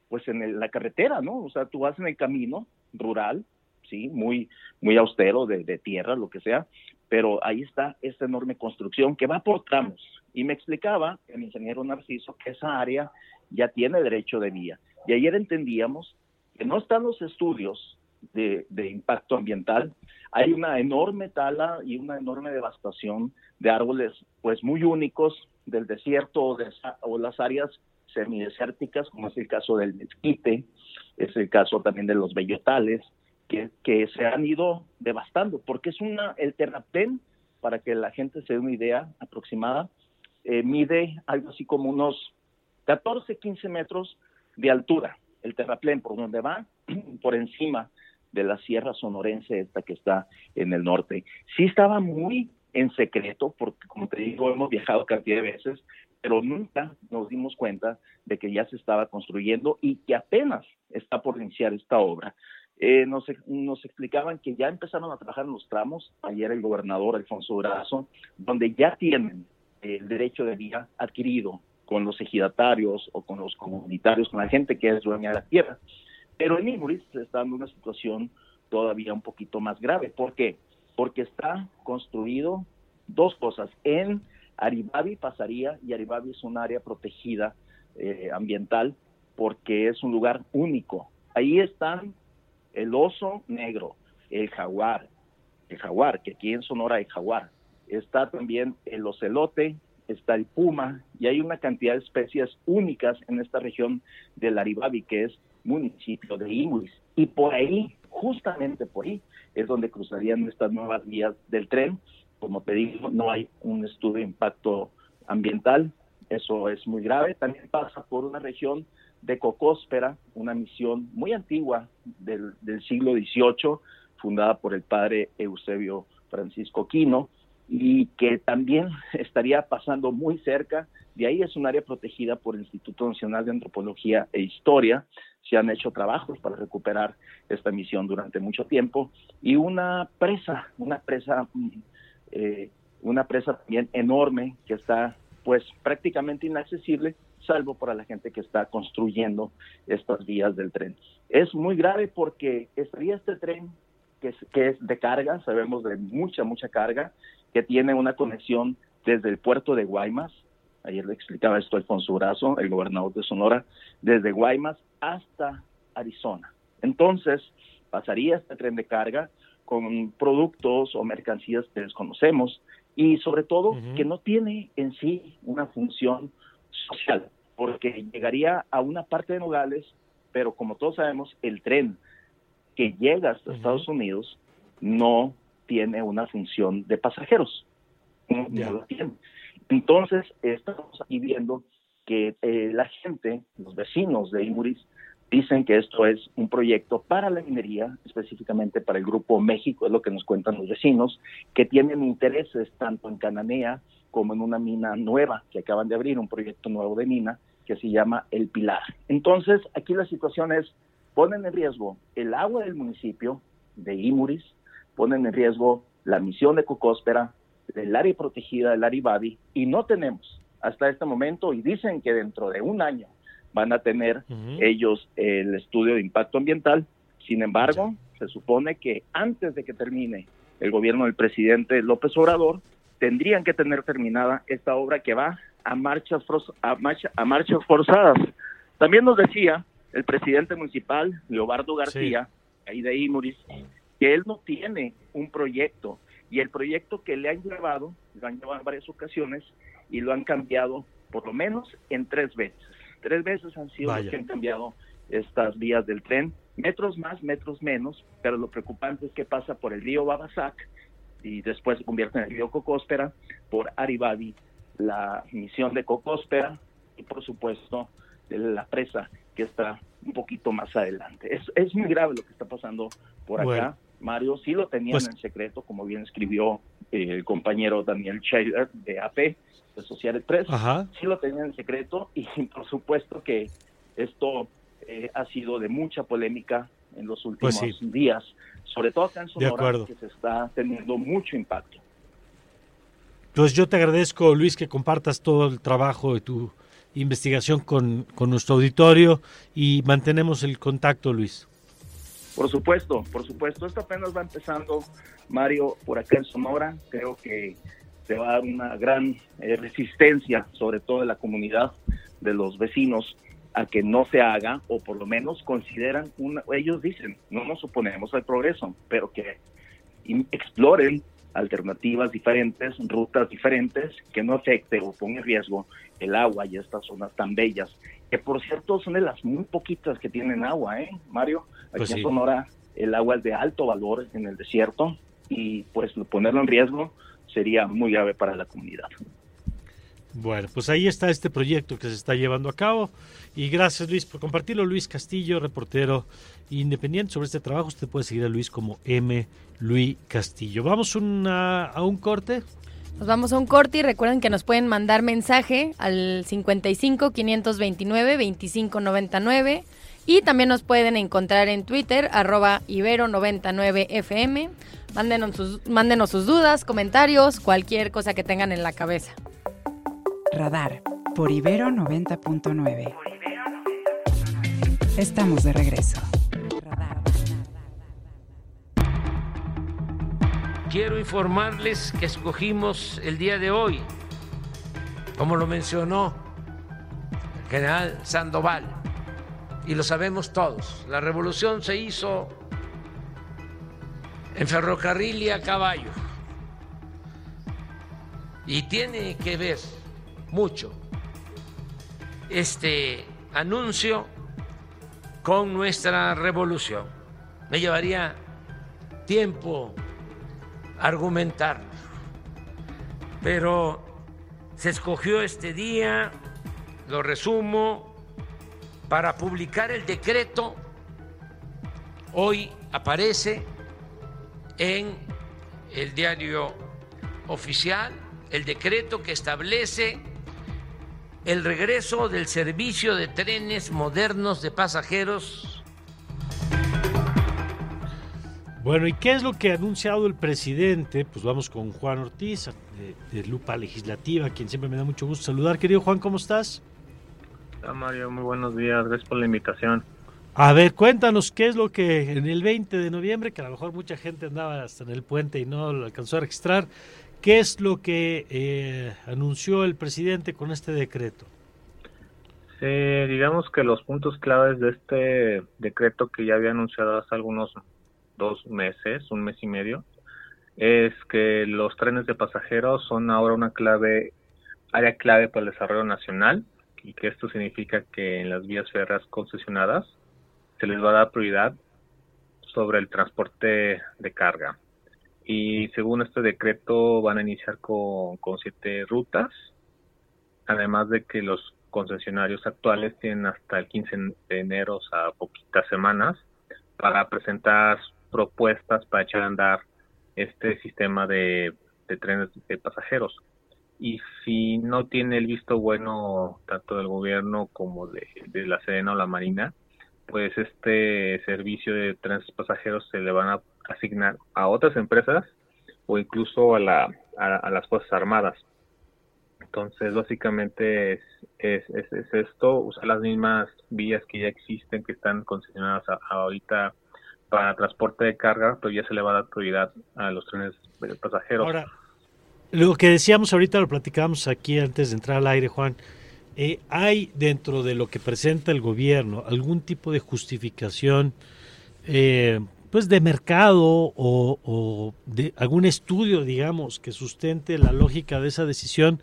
pues en el, la carretera, ¿no? O sea, tú vas en el camino rural, sí, muy, muy austero, de, de tierra, lo que sea, pero ahí está esta enorme construcción que va por tramos. Y me explicaba el ingeniero Narciso que esa área ya tiene derecho de vía. Y ayer entendíamos que no están los estudios de, de impacto ambiental. Hay una enorme tala y una enorme devastación de árboles pues muy únicos del desierto o, de, o las áreas semidesérticas, como es el caso del mezquite, es el caso también de los bellotales, Que, que se han ido devastando, porque es una, el terraplén, para que la gente se dé una idea aproximada, eh, mide algo así como unos catorce, quince metros de altura, el terraplén, por donde va, por encima de la sierra sonorense esta que está en el norte. Sí estaba muy en secreto, porque como te digo, hemos viajado cantidad de veces, pero nunca nos dimos cuenta de que ya se estaba construyendo y que apenas está por iniciar esta obra. Eh, nos, nos explicaban que ya empezaron a trabajar en los tramos, ayer el gobernador Alfonso Durazo, donde ya tienen el derecho de vía adquirido con los ejidatarios o con los comunitarios, con la gente que es dueña de la tierra. Pero en Imuris se está dando una situación todavía un poquito más grave. ¿Por qué? Porque está construido dos cosas. En Aribabi, Pasaría, y Aribabi es un área protegida eh, ambiental, porque es un lugar único. Ahí están el oso negro, el jaguar, el jaguar, que aquí en Sonora hay jaguar, está también el ocelote, está el puma, y hay una cantidad de especies únicas en esta región del Aribabi, que es municipio de Imuris. Y por ahí, justamente por ahí, es donde cruzarían estas nuevas vías del tren. Como te digo, no hay un estudio de impacto ambiental, eso es muy grave. También pasa por una región de Cocóspera, una misión muy antigua del, del siglo dieciocho, fundada por el padre Eusebio Francisco Quino, y que también estaría pasando muy cerca. De ahí es un área protegida por el Instituto Nacional de Antropología e Historia. Se han hecho trabajos para recuperar esta misión durante mucho tiempo. Y una presa, una presa, eh, una presa también enorme que está pues prácticamente inaccesible, salvo para la gente que está construyendo estas vías del tren. Es muy grave porque estaría este tren que es, que es de carga, sabemos de mucha, mucha carga, que tiene una conexión desde el puerto de Guaymas. Ayer le explicaba esto a Alfonso Brazo, el gobernador de Sonora, desde Guaymas hasta Arizona. Entonces, pasaría este tren de carga con productos o mercancías que desconocemos y, sobre todo, uh-huh. que no tiene en sí una función social, porque llegaría a una parte de Nogales, pero como todos sabemos, el tren que llega hasta uh-huh. Estados Unidos no tiene una función de pasajeros. No, yeah. no la tiene. Entonces, estamos aquí viendo que eh, la gente, los vecinos de Imuris, dicen que esto es un proyecto para la minería, específicamente para el Grupo México, es lo que nos cuentan los vecinos, que tienen intereses tanto en Cananea como en una mina nueva que acaban de abrir, un proyecto nuevo de mina que se llama El Pilar. Entonces, aquí la situación es, ponen en riesgo el agua del municipio de Imuris, ponen en riesgo la misión de Cocóspera, del área protegida del Aribabi, y no tenemos hasta este momento, y dicen que dentro de un año van a tener uh-huh. ellos el estudio de impacto ambiental. Sin embargo, se supone que antes de que termine el gobierno del presidente López Obrador, tendrían que tener terminada esta obra que va a marchas, a marcha, a marchas forzadas. También nos decía el presidente municipal, Leobardo García, sí. ahí de Imuris, que él no tiene un proyecto, y el proyecto que le han llevado, lo han llevado en varias ocasiones y lo han cambiado por lo menos en tres veces. Tres veces han sido Vaya. los que han cambiado estas vías del tren, metros más, metros menos, pero lo preocupante es que pasa por el río Babasac y después se convierte en el río Cocóspera, por Aribabi, la misión de Cocóspera y por supuesto la presa que está un poquito más adelante. Es, es muy grave lo que está pasando por bueno. acá. Mario, sí lo tenían pues, en secreto, como bien escribió eh, el compañero Daniel Scheller de A P, de Social Press, ajá. sí lo tenían en secreto y por supuesto que esto eh, ha sido de mucha polémica en los últimos pues, sí. días, sobre todo acá en Sonora, que se está teniendo mucho impacto. Pues yo te agradezco, Luis, que compartas todo el trabajo de tu investigación con, con nuestro auditorio y mantenemos el contacto, Luis. Por supuesto, por supuesto. Esto apenas va empezando, Mario, por acá en Sonora. Creo que se va a dar una gran eh, resistencia, sobre todo de la comunidad, de los vecinos, a que no se haga, o por lo menos consideran, una, ellos dicen, no nos oponemos al progreso, pero que exploren alternativas diferentes, rutas diferentes, que no afecte o ponga en riesgo el agua y estas zonas tan bellas, que por cierto son de las muy poquitas que tienen agua, ¿eh, Mario? Aquí pues sí. en Sonora el agua es de alto valor en el desierto y pues ponerlo en riesgo sería muy grave para la comunidad. Bueno, pues ahí está este proyecto que se está llevando a cabo y gracias, Luis, por compartirlo. Luis Castillo, reportero independiente sobre este trabajo. Usted puede seguir a Luis como M. Luis Castillo. Vamos una, a un corte. Nos vamos a un corte y recuerden que nos pueden mandar mensaje al cincuenta y cinco, quinientos veintinueve, veinticinco noventa y nueve y también nos pueden encontrar en Twitter, arroba Ibero noventa y nueve F M. Mándenos sus, mándenos sus dudas, comentarios, cualquier cosa que tengan en la cabeza. Radar por Ibero noventa punto nueve. Estamos de regreso. Quiero informarles que escogimos el día de hoy, como lo mencionó el general Sandoval, y lo sabemos todos, la revolución se hizo en ferrocarril y a caballo, y tiene que ver mucho este anuncio con nuestra revolución. Me llevaría tiempo argumentar, pero se escogió este día, lo resumo, para publicar el decreto. Hoy aparece en el diario oficial el decreto que establece el regreso del servicio de trenes modernos de pasajeros. Bueno, ¿y qué es lo que ha anunciado el presidente? Pues vamos con Juan Ortiz, de, de Lupa Legislativa, quien siempre me da mucho gusto saludar. Querido Juan, ¿cómo estás? Hola Mario, muy buenos días, gracias por la invitación. A ver, cuéntanos qué es lo que en el veinte de noviembre, que a lo mejor mucha gente andaba hasta en el puente y no lo alcanzó a registrar, ¿qué es lo que eh, anunció el presidente con este decreto? Sí, digamos que los puntos claves de este decreto que ya había anunciado hace algunos dos meses, un mes y medio, es que los trenes de pasajeros son ahora una clave, área clave para el desarrollo nacional, y que esto significa que en las vías férreas concesionadas se les va a dar prioridad sobre el transporte de carga. Y según este decreto van a iniciar con, con siete rutas, además de que los concesionarios actuales tienen hasta el quince de enero, o sea, poquitas semanas, para presentar propuestas para echar a andar este sistema de, de trenes de pasajeros. Y si no tiene el visto bueno tanto del gobierno como de, de la Sedena o la Marina, pues este servicio de trenes pasajeros se le van a asignar a otras empresas o incluso a, la, a, a las Fuerzas Armadas. Entonces, básicamente es, es, es, es esto, usar las mismas vías que ya existen, que están concesionadas a, a ahorita para transporte de carga, pero ya se le va a dar prioridad a los trenes de pasajeros. Ahora, lo que decíamos ahorita, lo platicábamos aquí antes de entrar al aire, Juan, eh, ¿hay dentro de lo que presenta el gobierno algún tipo de justificación eh, pues de mercado o, o de algún estudio, digamos, que sustente la lógica de esa decisión?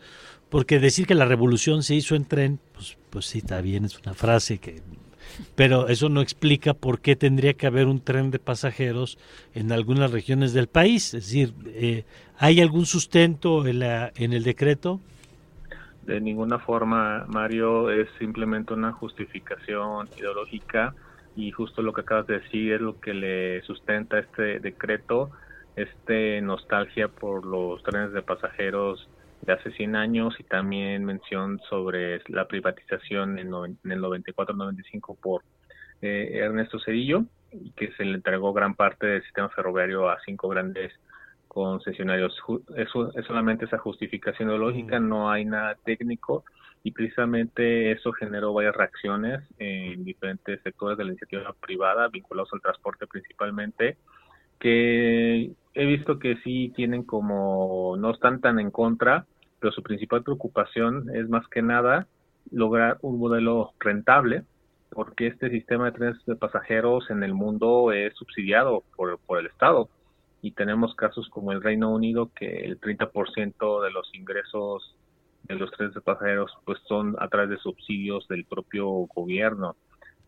Porque decir que la revolución se hizo en tren, pues, pues sí, está bien, es una frase que... Pero eso no explica por qué tendría que haber un tren de pasajeros en algunas regiones del país. Es decir, eh, ¿hay algún sustento en, la, en el decreto? De ninguna forma, Mario, es simplemente una justificación ideológica y justo lo que acabas de decir es lo que le sustenta este decreto, este nostalgia por los trenes de pasajeros de hace cien años y también mención sobre la privatización en el noventa y cuatro noventa y cinco por eh, Ernesto Cedillo, que se le entregó gran parte del sistema ferroviario a cinco grandes concesionarios. Eso es solamente esa justificación ideológica, no hay nada técnico y precisamente eso generó varias reacciones en diferentes sectores de la iniciativa privada vinculados al transporte principalmente, que he visto que sí tienen como, no están tan en contra, pero su principal preocupación es más que nada lograr un modelo rentable, porque este sistema de trenes de pasajeros en el mundo es subsidiado por, por el Estado, y tenemos casos como el Reino Unido, que el treinta por ciento de los ingresos de los trenes de pasajeros pues son a través de subsidios del propio gobierno,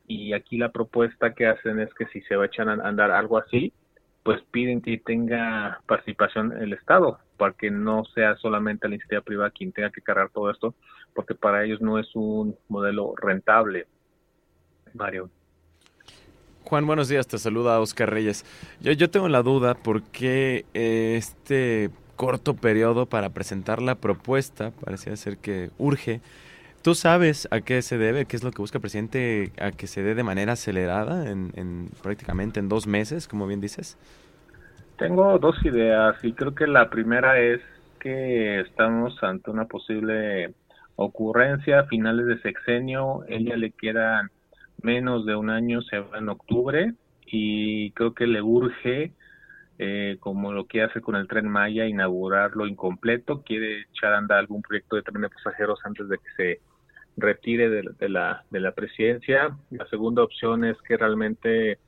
y aquí la propuesta que hacen es que si se va a echar a andar algo así, pues piden que tenga participación el Estado, para que no sea solamente la iniciativa privada quien tenga que cargar todo esto, porque para ellos no es un modelo rentable. Mario. Juan, buenos días, te saluda Oscar Reyes. Yo, yo tengo la duda por qué este corto periodo para presentar la propuesta, parecía ser que urge. ¿Tú sabes a qué se debe, qué es lo que busca el presidente, a que se dé de manera acelerada, en, en prácticamente en dos meses, como bien dices? Tengo dos ideas y creo que la primera es que estamos ante una posible ocurrencia a finales de sexenio, ella le quedan menos de un año, se va en octubre y creo que le urge, eh, como lo que hace con el Tren Maya, inaugurarlo incompleto, quiere echar a andar algún proyecto de tren de pasajeros antes de que se retire de, de la de la presidencia. La segunda opción es que realmente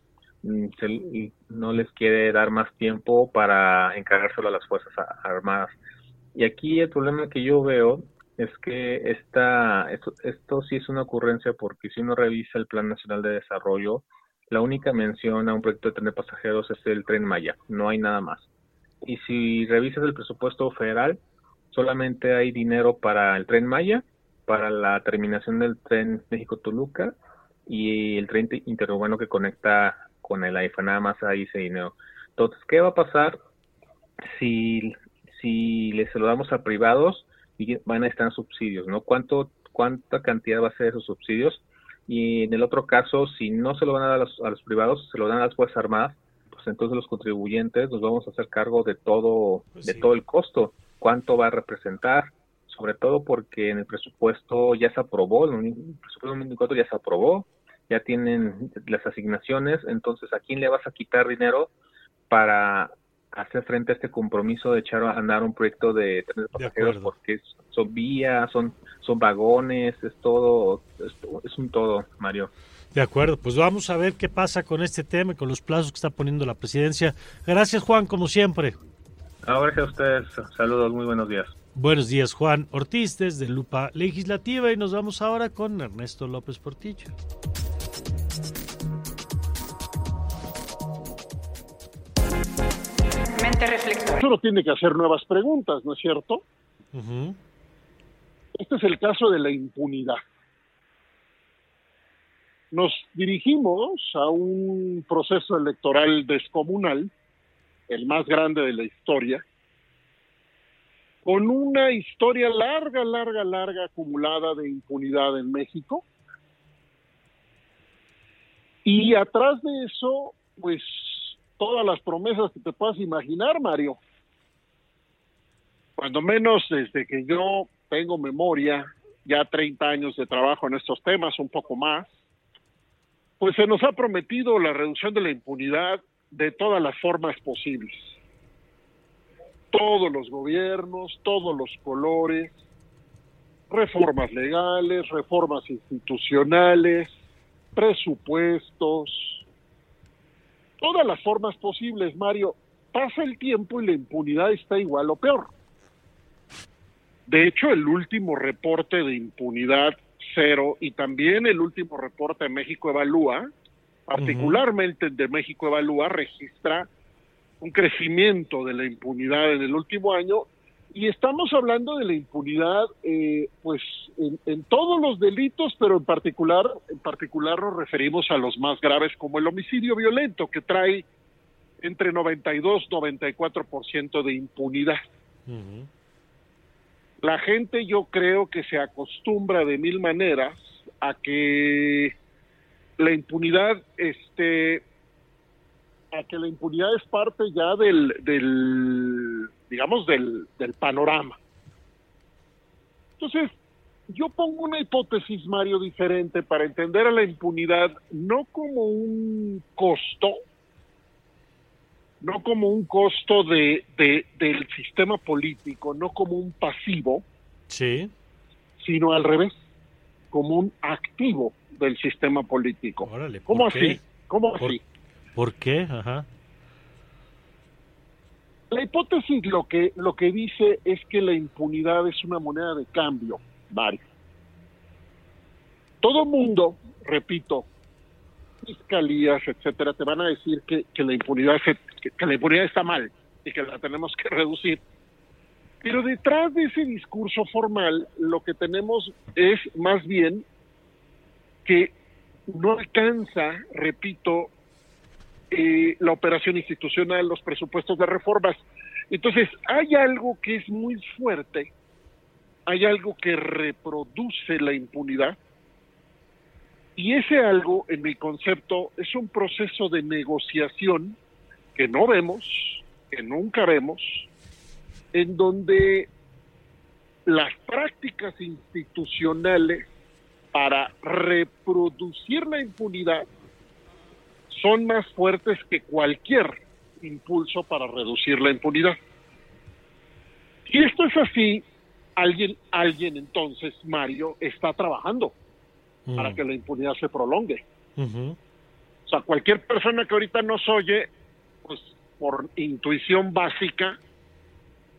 mm, se, no les quiere dar más tiempo para encargárselo a las Fuerzas Armadas. Y aquí el problema que yo veo es que esta esto, esto sí es una ocurrencia, porque si uno revisa el Plan Nacional de Desarrollo, la única mención a un proyecto de tren de pasajeros es el Tren Maya, no hay nada más. Y si revisas el presupuesto federal, solamente hay dinero para el Tren Maya, para la terminación del Tren México-Toluca y el tren interurbano que conecta con el A I F A, nada más ahí se dinero. Entonces, ¿qué va a pasar si, si les saludamos a privados y van a estar subsidios, ¿no? ¿Cuánto, cuánta cantidad va a ser esos subsidios? Y en el otro caso, si no se lo van a dar a los, a los privados, se lo dan a las Fuerzas Armadas, pues entonces los contribuyentes nos vamos a hacer cargo de todo, pues de sí. todo el costo. ¿Cuánto va a representar? Sobre todo porque en el presupuesto ya se aprobó, en el presupuesto dos mil veinticuatro ya se aprobó, ya tienen las asignaciones, entonces, ¿a quién le vas a quitar dinero para hacer frente a este compromiso de echar a andar un proyecto de trenes de pasajeros? Porque son vías, son son vagones, es todo, es, es un todo, Mario. De acuerdo, pues vamos a ver qué pasa con este tema y con los plazos que está poniendo la presidencia. Gracias, Juan, como siempre. Ahora que a ustedes, saludos, muy buenos días. Buenos días, Juan Ortiz, desde Lupa Legislativa, y nos vamos ahora con Ernesto López Portillo. Mente reflexiva. Solo tiene que hacer nuevas preguntas, ¿no es cierto? Uh-huh. Este es el caso de la impunidad. Nos dirigimos a un proceso electoral descomunal, el más grande de la historia, con una historia larga, larga, larga, acumulada de impunidad en México. Y atrás de eso, pues, todas las promesas que te puedas imaginar, Mario. Cuando menos desde que yo tengo memoria, ya treinta años de trabajo en estos temas, un poco más, pues se nos ha prometido la reducción de la impunidad de todas las formas posibles. Todos los gobiernos, todos los colores, reformas legales, reformas institucionales, presupuestos, todas las formas posibles, Mario. Pasa el tiempo y la impunidad está igual o peor. De hecho, el último reporte de impunidad cero y también el último reporte de México Evalúa, particularmente el de México Evalúa, registra un crecimiento de la impunidad en el último año, y estamos hablando de la impunidad eh, pues en, en todos los delitos, pero en particular en particular nos referimos a los más graves, como el homicidio violento, que trae entre noventa y dos y noventa y cuatro por ciento de impunidad. Uh-huh. La gente, yo creo que se acostumbra de mil maneras a que la impunidad este a que la impunidad es parte ya del, del digamos, del, del panorama. Entonces, yo pongo una hipótesis, Mario, diferente para entender a la impunidad, no como un costo, no como un costo de, de del sistema político, no como un pasivo, sí, sino al revés, como un activo del sistema político. Órale, ¿por ¿Cómo qué? así? ¿Cómo ¿Por... así? ¿Por qué? Ajá. La hipótesis lo que lo que dice es que la impunidad es una moneda de cambio, Mario. Todo mundo, repito, fiscalías, etcétera, te van a decir que, que la impunidad se, que, que la impunidad está mal y que la tenemos que reducir. Pero detrás de ese discurso formal, lo que tenemos es más bien que no alcanza, repito, Eh, la operación institucional, los presupuestos de reformas. Entonces, hay algo que es muy fuerte, hay algo que reproduce la impunidad, y ese algo, en mi concepto, es un proceso de negociación que no vemos, que nunca vemos, en donde las prácticas institucionales para reproducir la impunidad son más fuertes que cualquier impulso para reducir la impunidad. Si esto es así, alguien, alguien entonces, Mario, está trabajando mm. para que la impunidad se prolongue. Uh-huh. O sea, cualquier persona que ahorita nos oye, pues por intuición básica,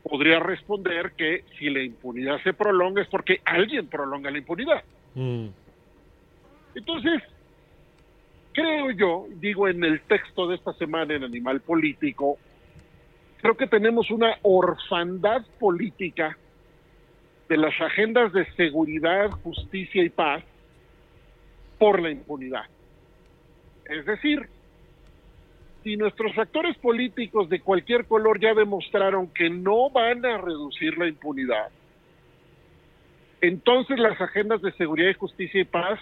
podría responder que si la impunidad se prolonga es porque alguien prolonga la impunidad. Mm. Entonces, creo yo, digo en el texto de esta semana en Animal Político, creo que tenemos una orfandad política de las agendas de seguridad, justicia y paz por la impunidad. Es decir, si nuestros actores políticos de cualquier color ya demostraron que no van a reducir la impunidad, entonces las agendas de seguridad y justicia y paz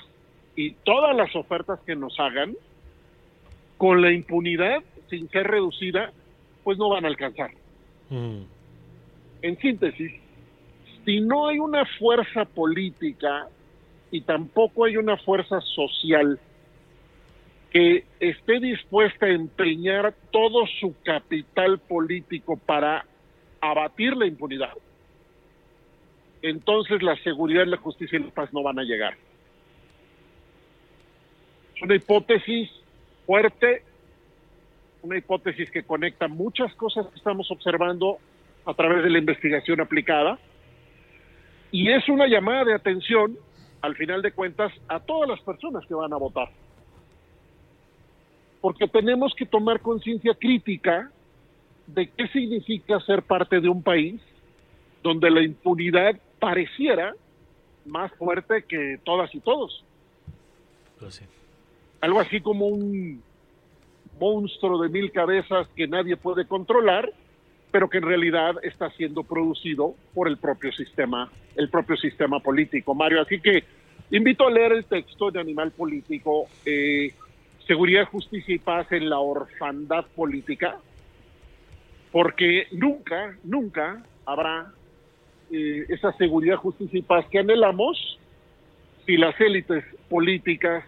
y todas las ofertas que nos hagan, con la impunidad, sin ser reducida, pues no van a alcanzar. Mm. En síntesis, si no hay una fuerza política y tampoco hay una fuerza social que esté dispuesta a empeñar todo su capital político para abatir la impunidad, entonces la seguridad, la justicia y la paz no van a llegar. Es una hipótesis fuerte, una hipótesis que conecta muchas cosas que estamos observando a través de la investigación aplicada, y es una llamada de atención, al final de cuentas, a todas las personas que van a votar. Porque tenemos que tomar conciencia crítica de qué significa ser parte de un país donde la impunidad pareciera más fuerte que todas y todos. Pero sí. Algo así como un monstruo de mil cabezas que nadie puede controlar, pero que en realidad está siendo producido por el propio sistema, el propio sistema político, Mario. Así que invito a leer el texto de Animal Político, eh, Seguridad, Justicia y Paz en la Orfandad Política, porque nunca, nunca habrá eh, esa seguridad, justicia y paz que anhelamos si las élites políticas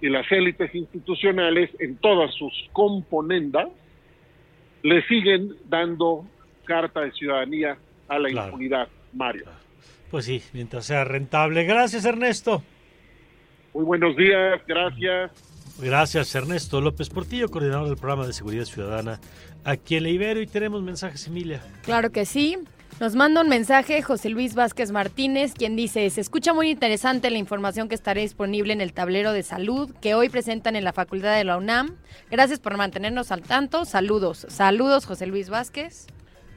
y las élites institucionales en todas sus componendas le siguen dando carta de ciudadanía a la claro. impunidad, Mario. Pues sí, mientras sea rentable. Gracias, Ernesto. Muy buenos días, gracias. Gracias, Ernesto López Portillo, coordinador del programa de Seguridad Ciudadana aquí en la Ibero. Y tenemos mensajes, Emilia. Claro que sí. Nos manda un mensaje José Luis Vázquez Martínez, quien dice: se escucha muy interesante la información que estará disponible en el tablero de salud que hoy presentan en la Facultad de la UNAM. Gracias por mantenernos al tanto. Saludos. Saludos, José Luis Vázquez.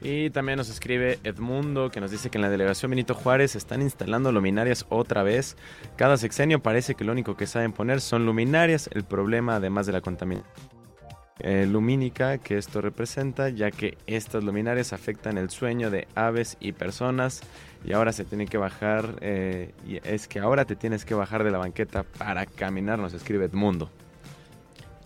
Y también nos escribe Edmundo, que nos dice que en la delegación Benito Juárez se están instalando luminarias otra vez. Cada sexenio parece que lo único que saben poner son luminarias. El problema, además de la contaminación eh, lumínica que esto representa, ya que estas luminarias afectan el sueño de aves y personas, y ahora se tiene que bajar, eh, y es que ahora te tienes que bajar de la banqueta para caminar, nos escribe Edmundo.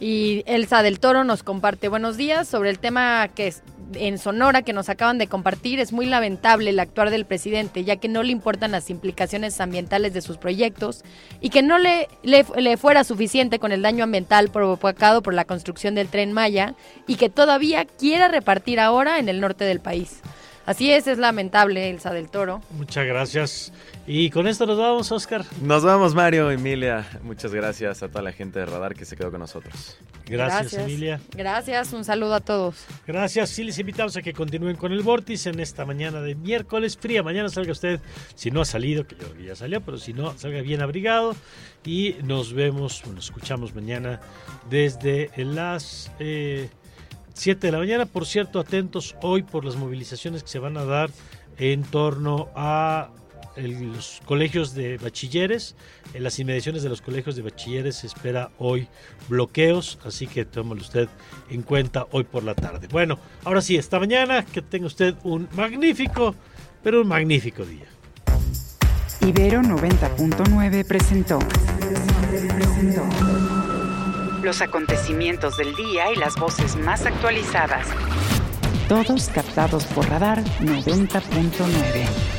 Y Elsa del Toro nos comparte: buenos días, sobre el tema que es en Sonora que nos acaban de compartir, es muy lamentable el actuar del presidente, ya que no le importan las implicaciones ambientales de sus proyectos y que no le, le, le fuera suficiente con el daño ambiental provocado por la construcción del Tren Maya y que todavía quiera repartir ahora en el norte del país. Así es, es lamentable, Elsa del Toro. Muchas gracias. Y con esto nos vamos, Oscar. Nos vamos, Mario, Emilia. Muchas gracias a toda la gente de Radar que se quedó con nosotros. Gracias, gracias. Emilia. Gracias, un saludo a todos. Gracias, sí, les invitamos a que continúen con el Vórtice en esta mañana de miércoles fría. Mañana salga usted, si no ha salido, que yo creo que ya salió, pero si no, salga bien abrigado. Y nos vemos, nos escuchamos mañana desde las... Eh, siete de la mañana. Por cierto, atentos hoy por las movilizaciones que se van a dar en torno a el, los colegios de bachilleres. En las inmediaciones de los colegios de bachilleres se espera hoy bloqueos, así que tómalo usted en cuenta hoy por la tarde. Bueno, ahora sí, esta mañana, que tenga usted un magnífico, pero un magnífico día. Ibero noventa punto nueve presentó. presentó. Los acontecimientos del día y las voces más actualizadas. Todos captados por Radar noventa punto nueve.